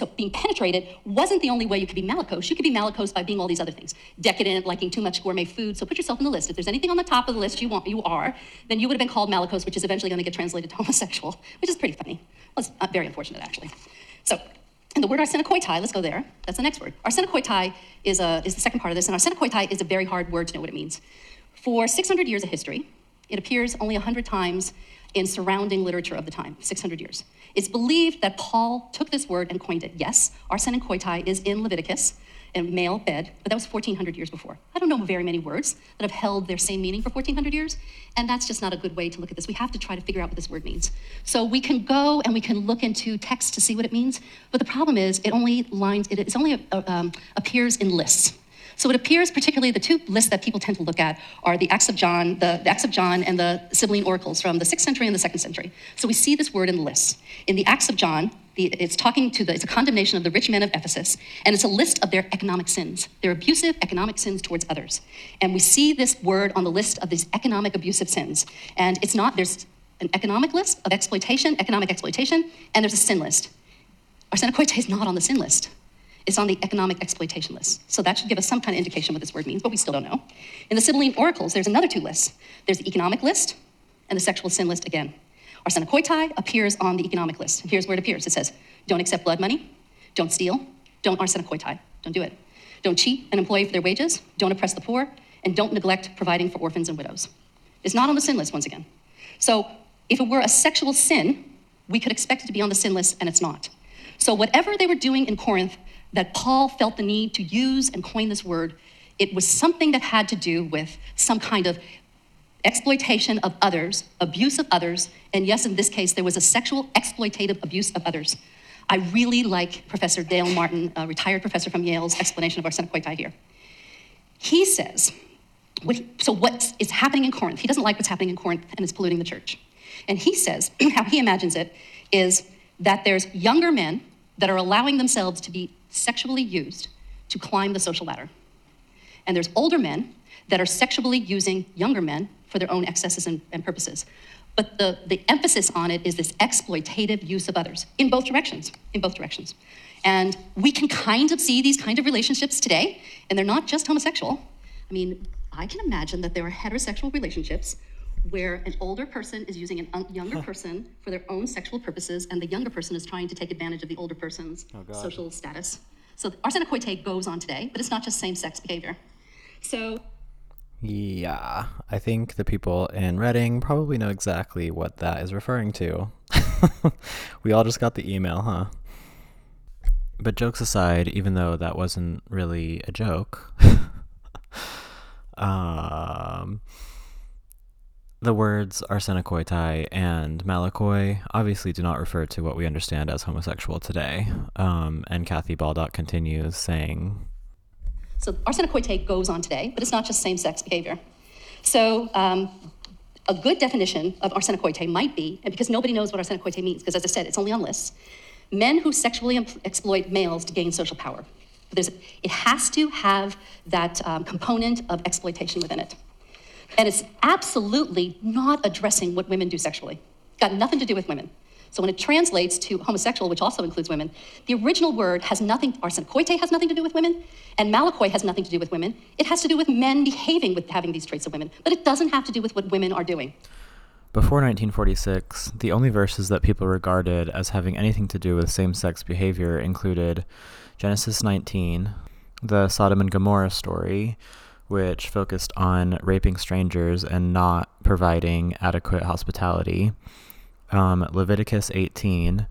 wasn't the only way you could be malakos. You could be malakos by being all these other things. Decadent, liking too much gourmet food. So put yourself in the list. If there's anything on the top of the list then you would have been called malakos, which is eventually going to get translated to homosexual, which is pretty funny. Well, it's very unfortunate, actually. So, and the word arsenicoitai, let's go there. That's the next word. Arsenicoitai is the second part of this, and arsenicoitai is a very hard word to know what it means. For 600 years of history, it appears only 100 times in surrounding literature of the time, 600 years. It's believed that Paul took this word and coined it. Yes, arsenikoitai is in Leviticus, in male bed, but that was 1,400 years before. I don't know very many words that have held their same meaning for 1,400 years, and that's just not a good way to look at this. We have to try to figure out what this word means. So we can go and we can look into text to see what it means, but the problem is it only appears in lists. So it appears particularly the two lists that people tend to look at are the Acts of John, the Acts of John and the Sibylline Oracles from the 6th century and the 2nd century. So we see this word in the lists. In the Acts of John, it's a condemnation of the rich men of Ephesus, and it's a list of their economic sins, their abusive economic sins towards others. And we see this word on the list of these economic abusive sins. And there's an economic list of economic exploitation, and there's a sin list. Arsenicoitai is not on the sin list. It's on the economic exploitation list. So that should give us some kind of indication what this word means, but we still don't know. In the Sibylline Oracles, there's another two lists. There's the economic list and the sexual sin list again. Arsenicoitai appears on the economic list. Here's where it appears. It says, don't accept blood money, don't steal, don't arsenicoitai, don't do it. Don't cheat an employee for their wages, don't oppress the poor, and don't neglect providing for orphans and widows. It's not on the sin list once again. So if it were a sexual sin, we could expect it to be on the sin list, and it's not. So whatever they were doing in Corinth, that Paul felt the need to use and coin this word, it was something that had to do with some kind of exploitation of others, abuse of others, and yes, in this case, there was a sexual exploitative abuse of others. I really like Professor Dale Martin, a retired professor from Yale's explanation of arsenicoitai here. He says, so what is happening in Corinth? He doesn't like what's happening in Corinth and it's polluting the church. And he says, how he imagines it is that there's younger men that are allowing themselves to be sexually used to climb the social ladder. And there's older men that are sexually using younger men for their own excesses and purposes. But the emphasis on it is this exploitative use of others in both directions, And we can kind of see these kind of relationships today, and they're not just homosexual. I mean, I can imagine that there are heterosexual relationships where an older person is using a younger person for their own sexual purposes, and the younger person is trying to take advantage of the older person's social status. So arsenicoitai goes on today, but it's not just same-sex behavior. So. Yeah, I think the people in Reading probably know exactly what that is referring to. We all just got the email, huh? But jokes aside, even though that wasn't really a joke, the words arsenicoitai and malakoi obviously do not refer to what we understand as homosexual today. And Kathy Baldock continues saying... So arsenicoitai goes on today, but it's not just same-sex behavior. So a good definition of arsenicoitai might be, and because nobody knows what arsenicoitai means, because as I said, it's only on lists, men who sexually exploit males to gain social power. But it has to have that component of exploitation within it. And it's absolutely not addressing what women do sexually. Got nothing to do with women. So when it translates to homosexual, which also includes women, the original word has nothing, arsenicoitai has nothing to do with women, and malakoi has nothing to do with women. It has to do with men behaving with having these traits of women, but it doesn't have to do with what women are doing. Before 1946, the only verses that people regarded as having anything to do with same-sex behavior included Genesis 19, the Sodom and Gomorrah story, which focused on raping strangers and not providing adequate hospitality, Leviticus 18,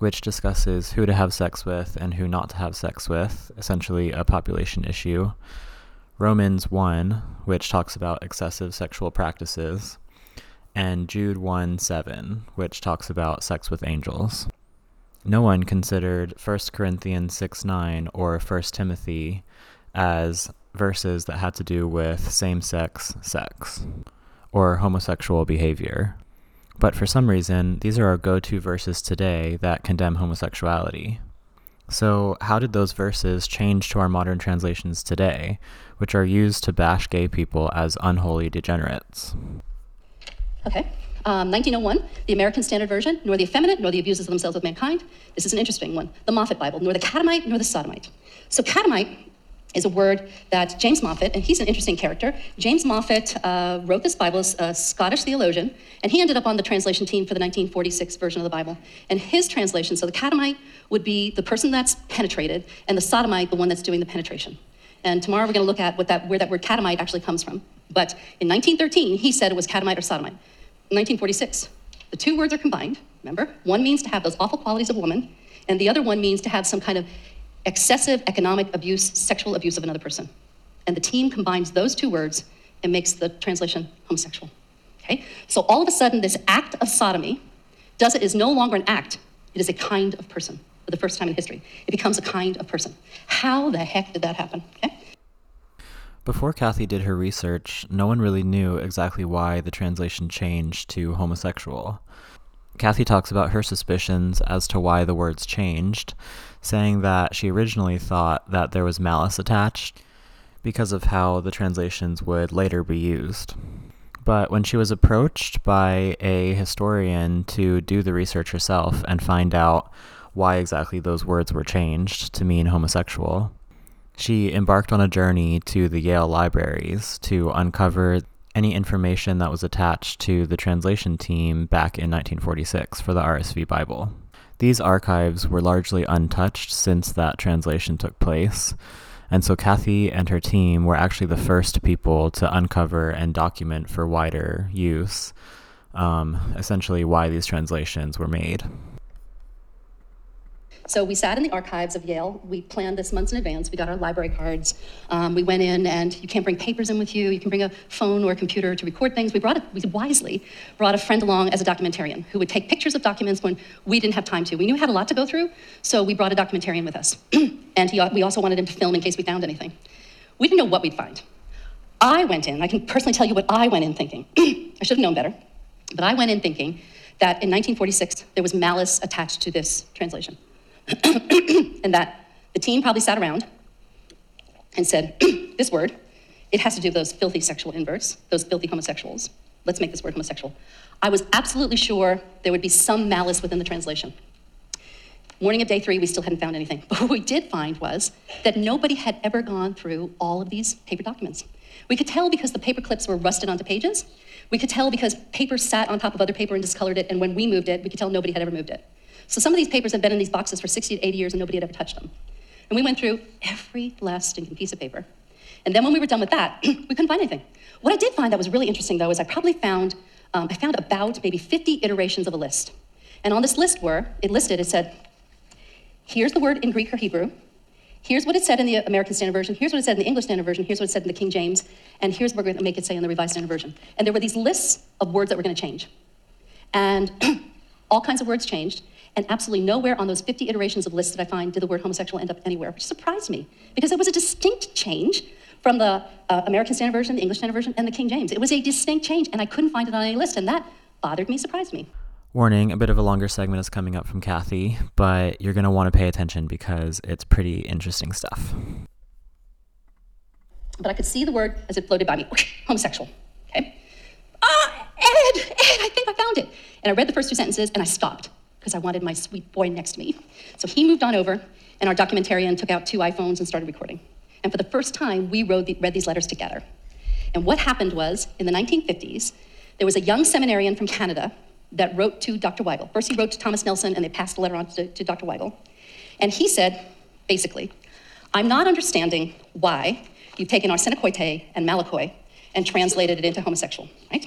which discusses who to have sex with and who not to have sex with, essentially a population issue, Romans 1, which talks about excessive sexual practices, and Jude 1:7, which talks about sex with angels. No one considered 1 Corinthians 6:9 or 1 Timothy as verses that had to do with same-sex sex or homosexual behavior. But for some reason, these are our go-to verses today that condemn homosexuality. So how did those verses change to our modern translations today, which are used to bash gay people as unholy degenerates? Okay. 1901, the American Standard Version, nor the effeminate, nor the abusers of themselves with mankind. This is an interesting one. The Moffat Bible, nor the catamite, nor the sodomite. So catamite is a word that James Moffat, and he's an interesting character. James Moffat wrote this Bible as a Scottish theologian, and he ended up on the translation team for the 1946 version of the Bible. And his translation, so the catamite would be the person that's penetrated, and the sodomite, the one that's doing the penetration. And tomorrow we're gonna look at where that word catamite actually comes from. But in 1913, he said it was catamite or sodomite. In 1946, the two words are combined, remember? One means to have those awful qualities of a woman, and the other one means to have some kind of excessive economic abuse, sexual abuse of another person. And the team combines those two words and makes the translation homosexual. Okay? So all of a sudden, this act of sodomy is no longer an act. It is a kind of person for the first time in history. It becomes a kind of person. How the heck did that happen? Okay? Before Kathy did her research, no one really knew exactly why the translation changed to homosexual. Kathy talks about her suspicions as to why the words changed, saying that she originally thought that there was malice attached because of how the translations would later be used. But when she was approached by a historian to do the research herself and find out why exactly those words were changed to mean homosexual, she embarked on a journey to the Yale libraries to uncover any information that was attached to the translation team back in 1946 for the RSV Bible. These archives were largely untouched since that translation took place, and so Kathy and her team were actually the first people to uncover and document for wider use, essentially why these translations were made. So we sat in the archives of Yale. We planned this months in advance. We got our library cards. We went in, and you can't bring papers in with you. You can bring a phone or a computer to record things. We wisely brought a friend along as a documentarian who would take pictures of documents when we didn't have time to. We knew we had a lot to go through, so we brought a documentarian with us. And we also wanted him to film in case we found anything. We didn't know what we'd find. I went in, I can personally tell you what I went in thinking. I should have known better, but I went in thinking that in 1946, there was malice attached to this translation. And that the team probably sat around and said, this word, it has to do with those filthy sexual inverts, those filthy homosexuals. Let's make this word homosexual. I was absolutely sure there would be some malice within the translation. Morning of day three, we still hadn't found anything. But what we did find was that nobody had ever gone through all of these paper documents. We could tell because the paper clips were rusted onto pages. We could tell because paper sat on top of other paper and discolored it, and when we moved it, we could tell nobody had ever moved it. So some of these papers had been in these boxes for 60 to 80 years and nobody had ever touched them. And we went through every last stinking piece of paper. And then when we were done with that, we couldn't find anything. What I did find that was really interesting though is I probably found, I found about maybe 50 iterations of a list. And on this list it said, here's the word in Greek or Hebrew, here's what it said in the American Standard Version, here's what it said in the English Standard Version, here's what it said in the King James, and here's what we're gonna make it say in the Revised Standard Version. And there were these lists of words that were gonna change. And all kinds of words changed. And absolutely nowhere on those 50 iterations of lists that I find did the word homosexual end up anywhere, which surprised me, because it was a distinct change from the American Standard Version, the English Standard Version, and the King James. It was a distinct change, and I couldn't find it on any list, and that bothered me, surprised me. Warning, a bit of a longer segment is coming up from Kathy, but you're going to want to pay attention because it's pretty interesting stuff. But I could see the word as it floated by me, homosexual, okay? Ed, I think I found it. And I read the first two sentences, and I stopped, because I wanted my sweet boy next to me. So he moved on over, and our documentarian took out two iPhones and started recording. And for the first time, we read these letters together. And what happened was, in the 1950s, there was a young seminarian from Canada that wrote to Dr. Weigel. First he wrote to Thomas Nelson, and they passed the letter on to Dr. Weigel. And he said, basically, I'm not understanding why you've taken arsenicoite and malakoi and translated it into homosexual, right?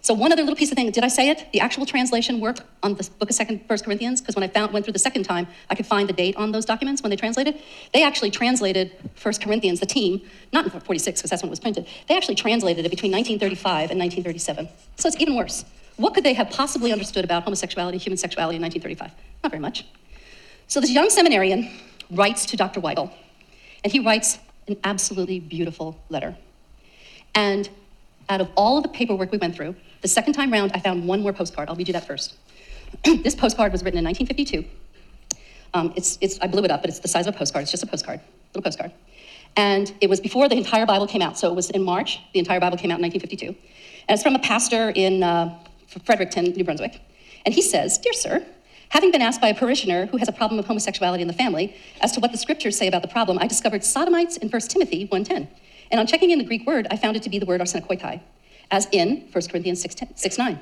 So one other little piece of thing, did I say it? The actual translation worked on the book of 1 Corinthians, because when I went through the second time, I could find the date on those documents when they translated. They actually translated 1 Corinthians, the team, not in 46, because that's when it was printed. They actually translated it between 1935 and 1937. So it's even worse. What could they have possibly understood about homosexuality, human sexuality in 1935? Not very much. So this young seminarian writes to Dr. Weigel, and he writes an absolutely beautiful letter. And out of all of the paperwork we went through, the second time round, I found one more postcard. I'll read you that first. This postcard was written in 1952. I blew it up, but it's the size of a postcard. It's just a postcard, little postcard. And it was before the entire Bible came out. So it was in March, the entire Bible came out in 1952. And it's from a pastor in Fredericton, New Brunswick. And he says, Dear sir, having been asked by a parishioner who has a problem of homosexuality in the family as to what the scriptures say about the problem, I discovered sodomites in 1 Timothy 1:10. And on checking in the Greek word, I found it to be the word arsenicoitai, as in 1 Corinthians 6:9.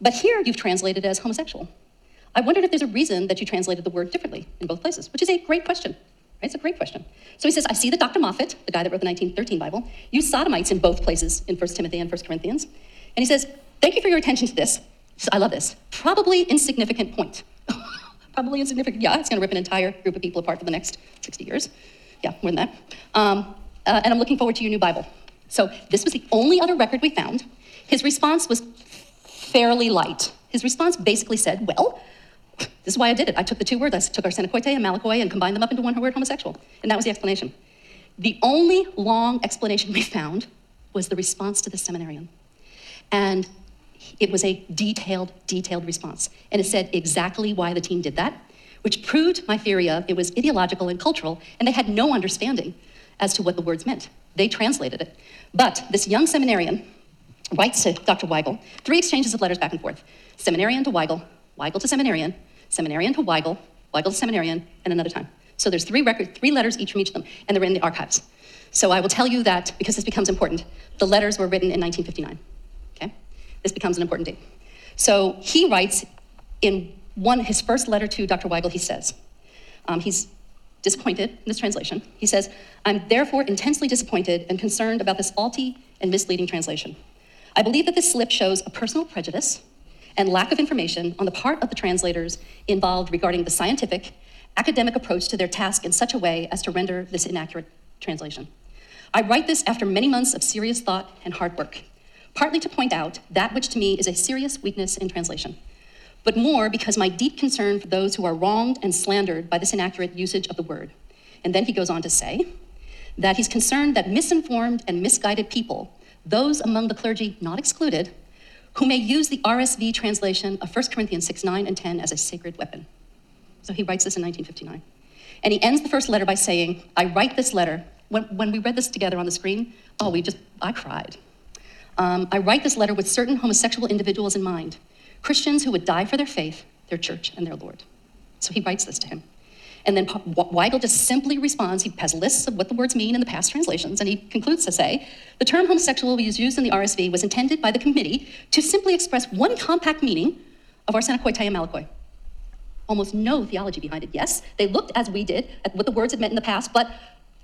But here you've translated it as homosexual. I wondered if there's a reason that you translated the word differently in both places, which is a great question. Right? It's a great question. So he says, I see that Dr. Moffat, the guy that wrote the 1913 Bible, used sodomites in both places in 1 Timothy and 1 Corinthians. And he says, thank you for your attention to this. I love this. Probably insignificant point. Probably insignificant. Yeah, it's going to rip an entire group of people apart for the next 60 years. Yeah, more than that. And I'm looking forward to your new Bible. So this was the only other record we found. His response was fairly light. His response basically said, well, this is why I did it. I took the two words. I took arsenicoite and malakoi and combined them up into one word, homosexual. And that was the explanation. The only long explanation we found was the response to the seminarian. And it was a detailed response. And it said exactly why the team did that, which proved my theory of it was ideological and cultural, and they had no understanding as to what the words meant. They translated it. But this young seminarian writes to Dr. Weigel, three exchanges of letters back and forth. Seminarian to Weigel, Weigel to seminarian, seminarian to Weigel, Weigel to seminarian, and another time. So there's three letters each from each of them, and they're in the archives. So I will tell you that, because this becomes important, the letters were written in 1959, okay? This becomes an important date. So he writes in his first letter to Dr. Weigel, he says, he's disappointed in this translation. He says, I'm therefore intensely disappointed and concerned about this faulty and misleading translation. I believe that this slip shows a personal prejudice and lack of information on the part of the translators involved regarding the scientific academic approach to their task in such a way as to render this inaccurate translation. I write this after many months of serious thought and hard work, partly to point out that which to me is a serious weakness in translation, but more because my deep concern for those who are wronged and slandered by this inaccurate usage of the word. And then he goes on to say that he's concerned that misinformed and misguided people, those among the clergy not excluded, who may use the RSV translation of 1 Corinthians 6:9 and 10 as a sacred weapon. So he writes this in 1959. And he ends the first letter by saying, I write this letter. When we read this together on the screen, I cried. I write this letter with certain homosexual individuals in mind, Christians who would die for their faith, their church, and their Lord. So he writes this to him. And then Weigel just simply responds. He has lists of what the words mean in the past translations, and he concludes to say, the term homosexual used in the RSV was intended by the committee to simply express one compact meaning of arsenikoitai and malakoi. Almost no theology behind it. Yes, they looked, as we did, at what the words had meant in the past, but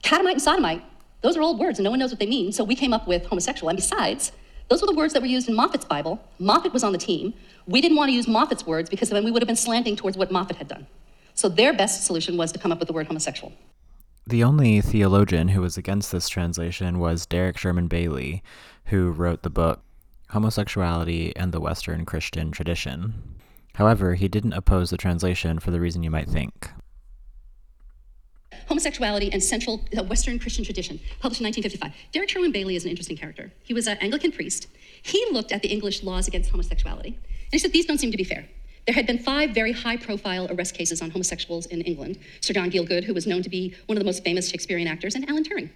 catamite and sodomite, those are old words, and no one knows what they mean, so we came up with homosexual. And besides, those were the words that were used in Moffat's Bible. Moffat was on the team. We didn't want to use Moffat's words because then we would have been slanting towards what Moffat had done. So their best solution was to come up with the word homosexual. The only theologian who was against this translation was Derek Sherwin Bailey, who wrote the book Homosexuality and the Western Christian Tradition. However, he didn't oppose the translation for the reason you might think. Homosexuality and Central Western Christian Tradition, published in 1955. Derek Sherwin Bailey is an interesting character. He was an Anglican priest. He looked at the English laws against homosexuality, and he said, these don't seem to be fair. There had been 5 very high-profile arrest cases on homosexuals in England. Sir John Gielgud, who was known to be one of the most famous Shakespearean actors, and Alan Turing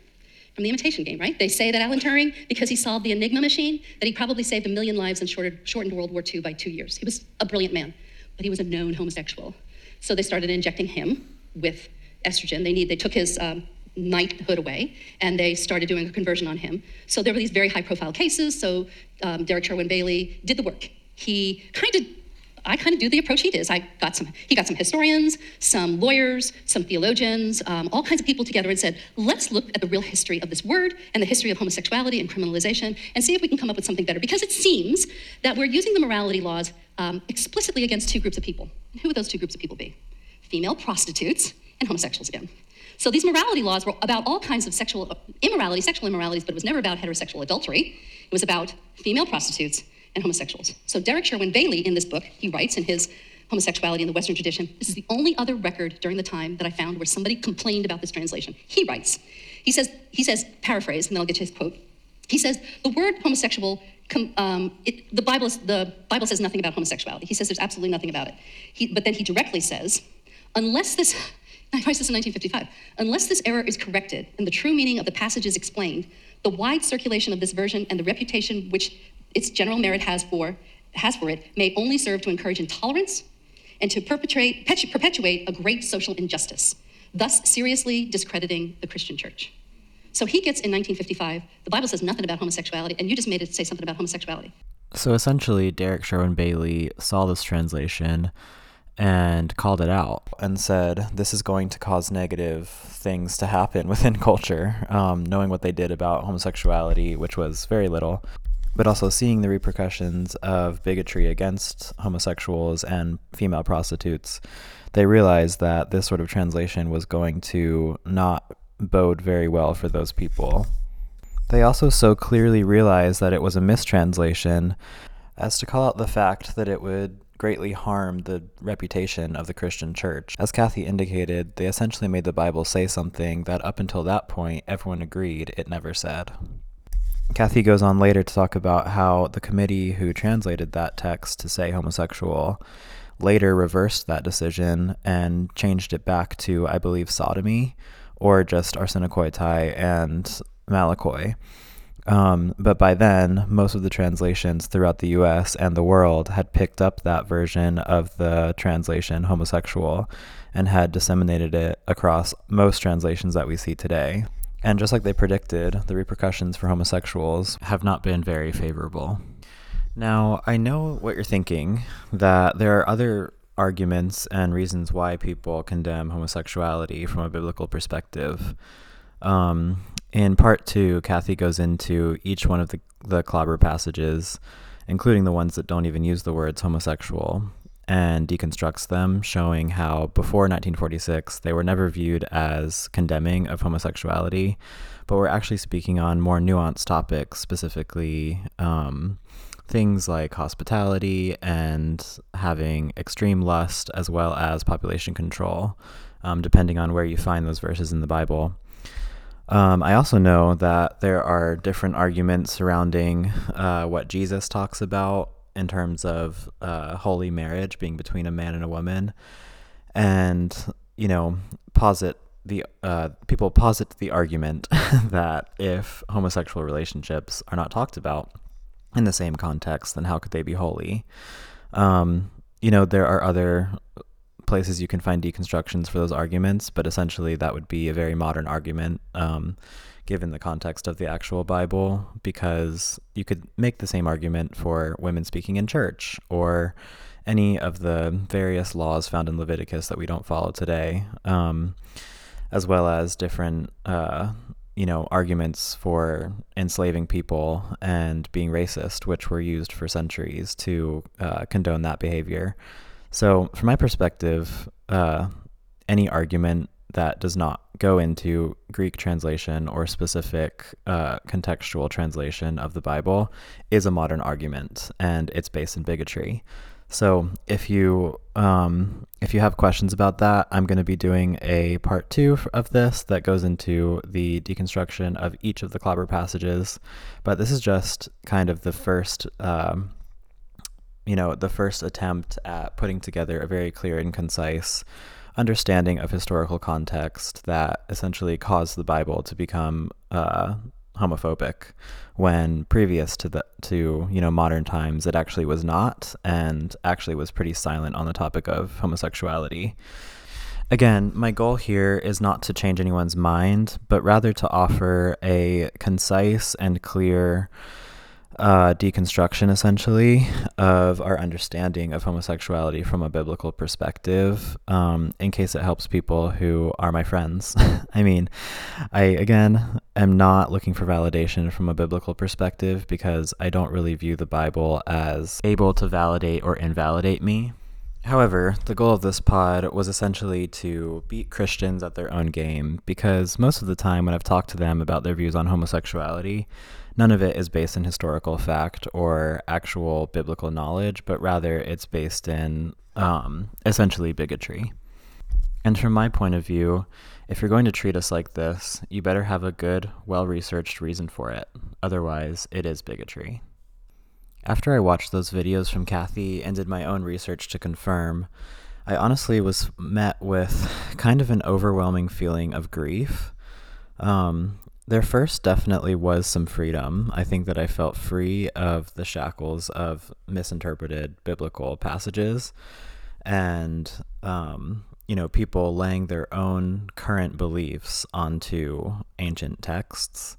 from The Imitation Game, right? They say that Alan Turing, because he solved the Enigma machine, that he probably saved 1 million lives and shortened World War II by 2 years. He was a brilliant man, but he was a known homosexual. So they started injecting him with estrogen. They took his knighthood away, and they started doing a conversion on him. So there were these very high-profile cases, so Derek Sherwin Bailey did the work. I kind of do the approach he does. He got some historians, some lawyers, some theologians, all kinds of people together and said, let's look at the real history of this word and the history of homosexuality and criminalization and see if we can come up with something better. Because it seems that we're using the morality laws explicitly against 2 groups of people. And who would those 2 groups of people be? Female prostitutes and homosexuals again. So these morality laws were about all kinds of sexual immoralities, but it was never about heterosexual adultery. It was about female prostitutes and homosexuals. So Derek Sherwin Bailey, in this book, he writes in his Homosexuality in the Western Tradition, this is the only other record during the time that I found where somebody complained about this translation. He writes, he says, paraphrase, and then I'll get to his quote. He says, the word homosexual, the Bible says nothing about homosexuality. He says there's absolutely nothing about it. But then he directly says, I write this in 1955, unless this error is corrected and the true meaning of the passage is explained, the wide circulation of this version and the reputation which its general merit has for it may only serve to encourage intolerance and to perpetuate a great social injustice, thus seriously discrediting the Christian church. So he gets in 1955, the Bible says nothing about homosexuality, and you just made it say something about homosexuality. So essentially, Derek Sherwin Bailey saw this translation and called it out and said, this is going to cause negative things to happen within culture, knowing what they did about homosexuality, which was very little, but also seeing the repercussions of bigotry against homosexuals and female prostitutes. They realized that this sort of translation was going to not bode very well for those people. They also so clearly realized that it was a mistranslation as to call out the fact that it would greatly harm the reputation of the Christian church. As Kathy indicated, they essentially made the Bible say something that up until that point, everyone agreed it never said. Kathy goes on later to talk about how the committee who translated that text to say homosexual later reversed that decision and changed it back to, I believe, sodomy or just arsenikoitai and malakoi. But by then, most of the translations throughout the U.S. and the world had picked up that version of the translation homosexual and had disseminated it across most translations that we see today. And just like they predicted, the repercussions for homosexuals have not been very favorable. Now, I know what you're thinking, that there are other arguments and reasons why people condemn homosexuality from a biblical perspective. In part 2, Kathy goes into each one of the clobber passages, including the ones that don't even use the words homosexual, and deconstructs them, showing how before 1946 they were never viewed as condemning of homosexuality, but were actually speaking on more nuanced topics, specifically things like hospitality and having extreme lust, as well as population control, depending on where you find those verses in the Bible. I also know that there are different arguments surrounding what Jesus talks about in terms of holy marriage being between a man and a woman, and, you know, people posit the argument that if homosexual relationships are not talked about in the same context, then how could they be holy? You know, there are other places you can find deconstructions for those arguments, but essentially that would be a very modern argument, given the context of the actual Bible, because you could make the same argument for women speaking in church or any of the various laws found in Leviticus that we don't follow today, as well as different arguments for enslaving people and being racist, which were used for centuries to condone that behavior. So from my perspective, any argument that does not go into Greek translation or specific contextual translation of the Bible is a modern argument, and it's based in bigotry. So if you have questions about that, I'm going to be doing a part 2 of this that goes into the deconstruction of each of the clobber passages. But this is just kind of the first, the first attempt at putting together a very clear and concise understanding of historical context that essentially caused the Bible to become homophobic, when previous to modern times it actually was not, and actually was pretty silent on the topic of homosexuality. Again, my goal here is not to change anyone's mind, but rather to offer a concise and clear deconstruction, essentially, of our understanding of homosexuality from a biblical perspective, in case it helps people who are my friends. I mean, I am not looking for validation from a biblical perspective, because I don't really view the Bible as able to validate or invalidate me. However, the goal of this pod was essentially to beat Christians at their own game, because most of the time when I've talked to them about their views on homosexuality, none of it is based in historical fact or actual biblical knowledge, but rather it's based in essentially bigotry. And from my point of view, if you're going to treat us like this, you better have a good, well-researched reason for it. Otherwise, it is bigotry. After I watched those videos from Kathy and did my own research to confirm, I honestly was met with kind of an overwhelming feeling of grief. There first definitely was some freedom. I think that I felt free of the shackles of misinterpreted biblical passages and, people laying their own current beliefs onto ancient texts.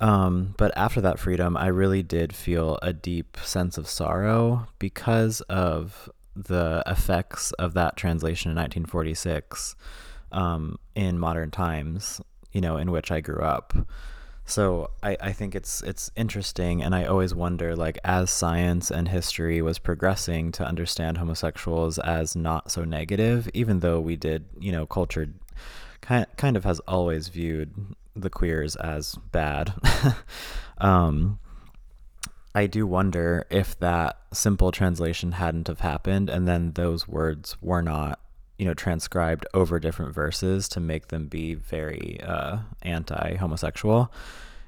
But after that freedom, I really did feel a deep sense of sorrow because of the effects of that translation in 1946 in modern times, in which I grew up. So I think it's interesting, and I always wonder, as science and history was progressing to understand homosexuals as not so negative, even though we did, culture kind of has always viewed the queers as bad. I do wonder if that simple translation hadn't have happened, and then those words were not, transcribed over different verses to make them be very anti-homosexual,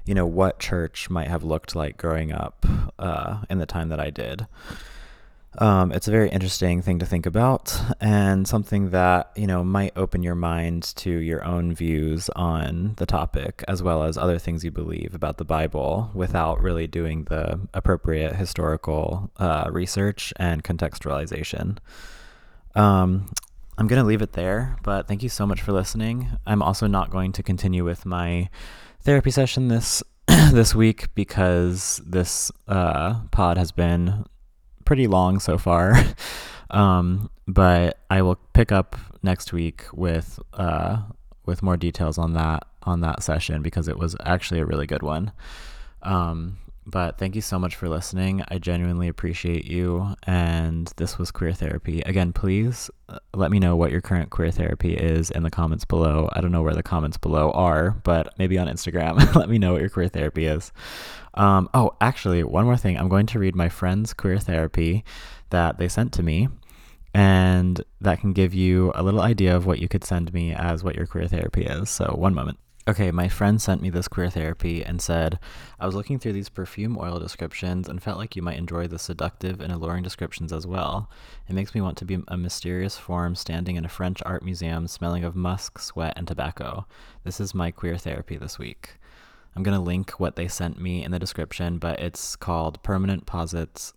what church might have looked like growing up in the time that I did. It's a very interesting thing to think about, and something that, might open your mind to your own views on the topic, as well as other things you believe about the Bible, without really doing the appropriate historical research and contextualization. I'm going to leave it there, but thank you so much for listening. I'm also not going to continue with my therapy session this week, because this pod has been pretty long so far. But I will pick up next week with more details on that session, because it was actually a really good one. But thank you so much for listening. I genuinely appreciate you. And this was Queer Therapy. Again, please let me know what your current queer therapy is in the comments below. I don't know where the comments below are, but maybe on Instagram. Let me know what your queer therapy is. Oh, actually, one more thing. I'm going to read my friend's queer therapy that they sent to me. And that can give you a little idea of what you could send me as what your queer therapy is. So one moment. Okay, my friend sent me this queer therapy and said, I was looking through these perfume oil descriptions and felt like you might enjoy the seductive and alluring descriptions as well. It makes me want to be a mysterious form standing in a French art museum smelling of musk, sweat, and tobacco. This is my queer therapy this week. I'm going to link what they sent me in the description, but it's called Permanent Posits,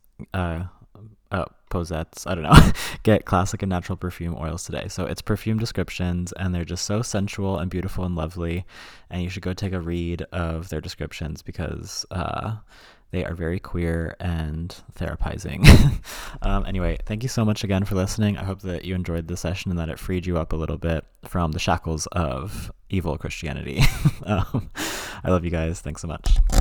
Posettes, I don't know. Get classic and natural perfume oils today. So it's perfume descriptions, and they're just so sensual and beautiful and lovely, and you should go take a read of their descriptions because they are very queer and therapizing. Anyway, thank you so much again for listening. I hope that you enjoyed the session and that it freed you up a little bit from the shackles of evil Christianity. I love you guys. Thanks so much.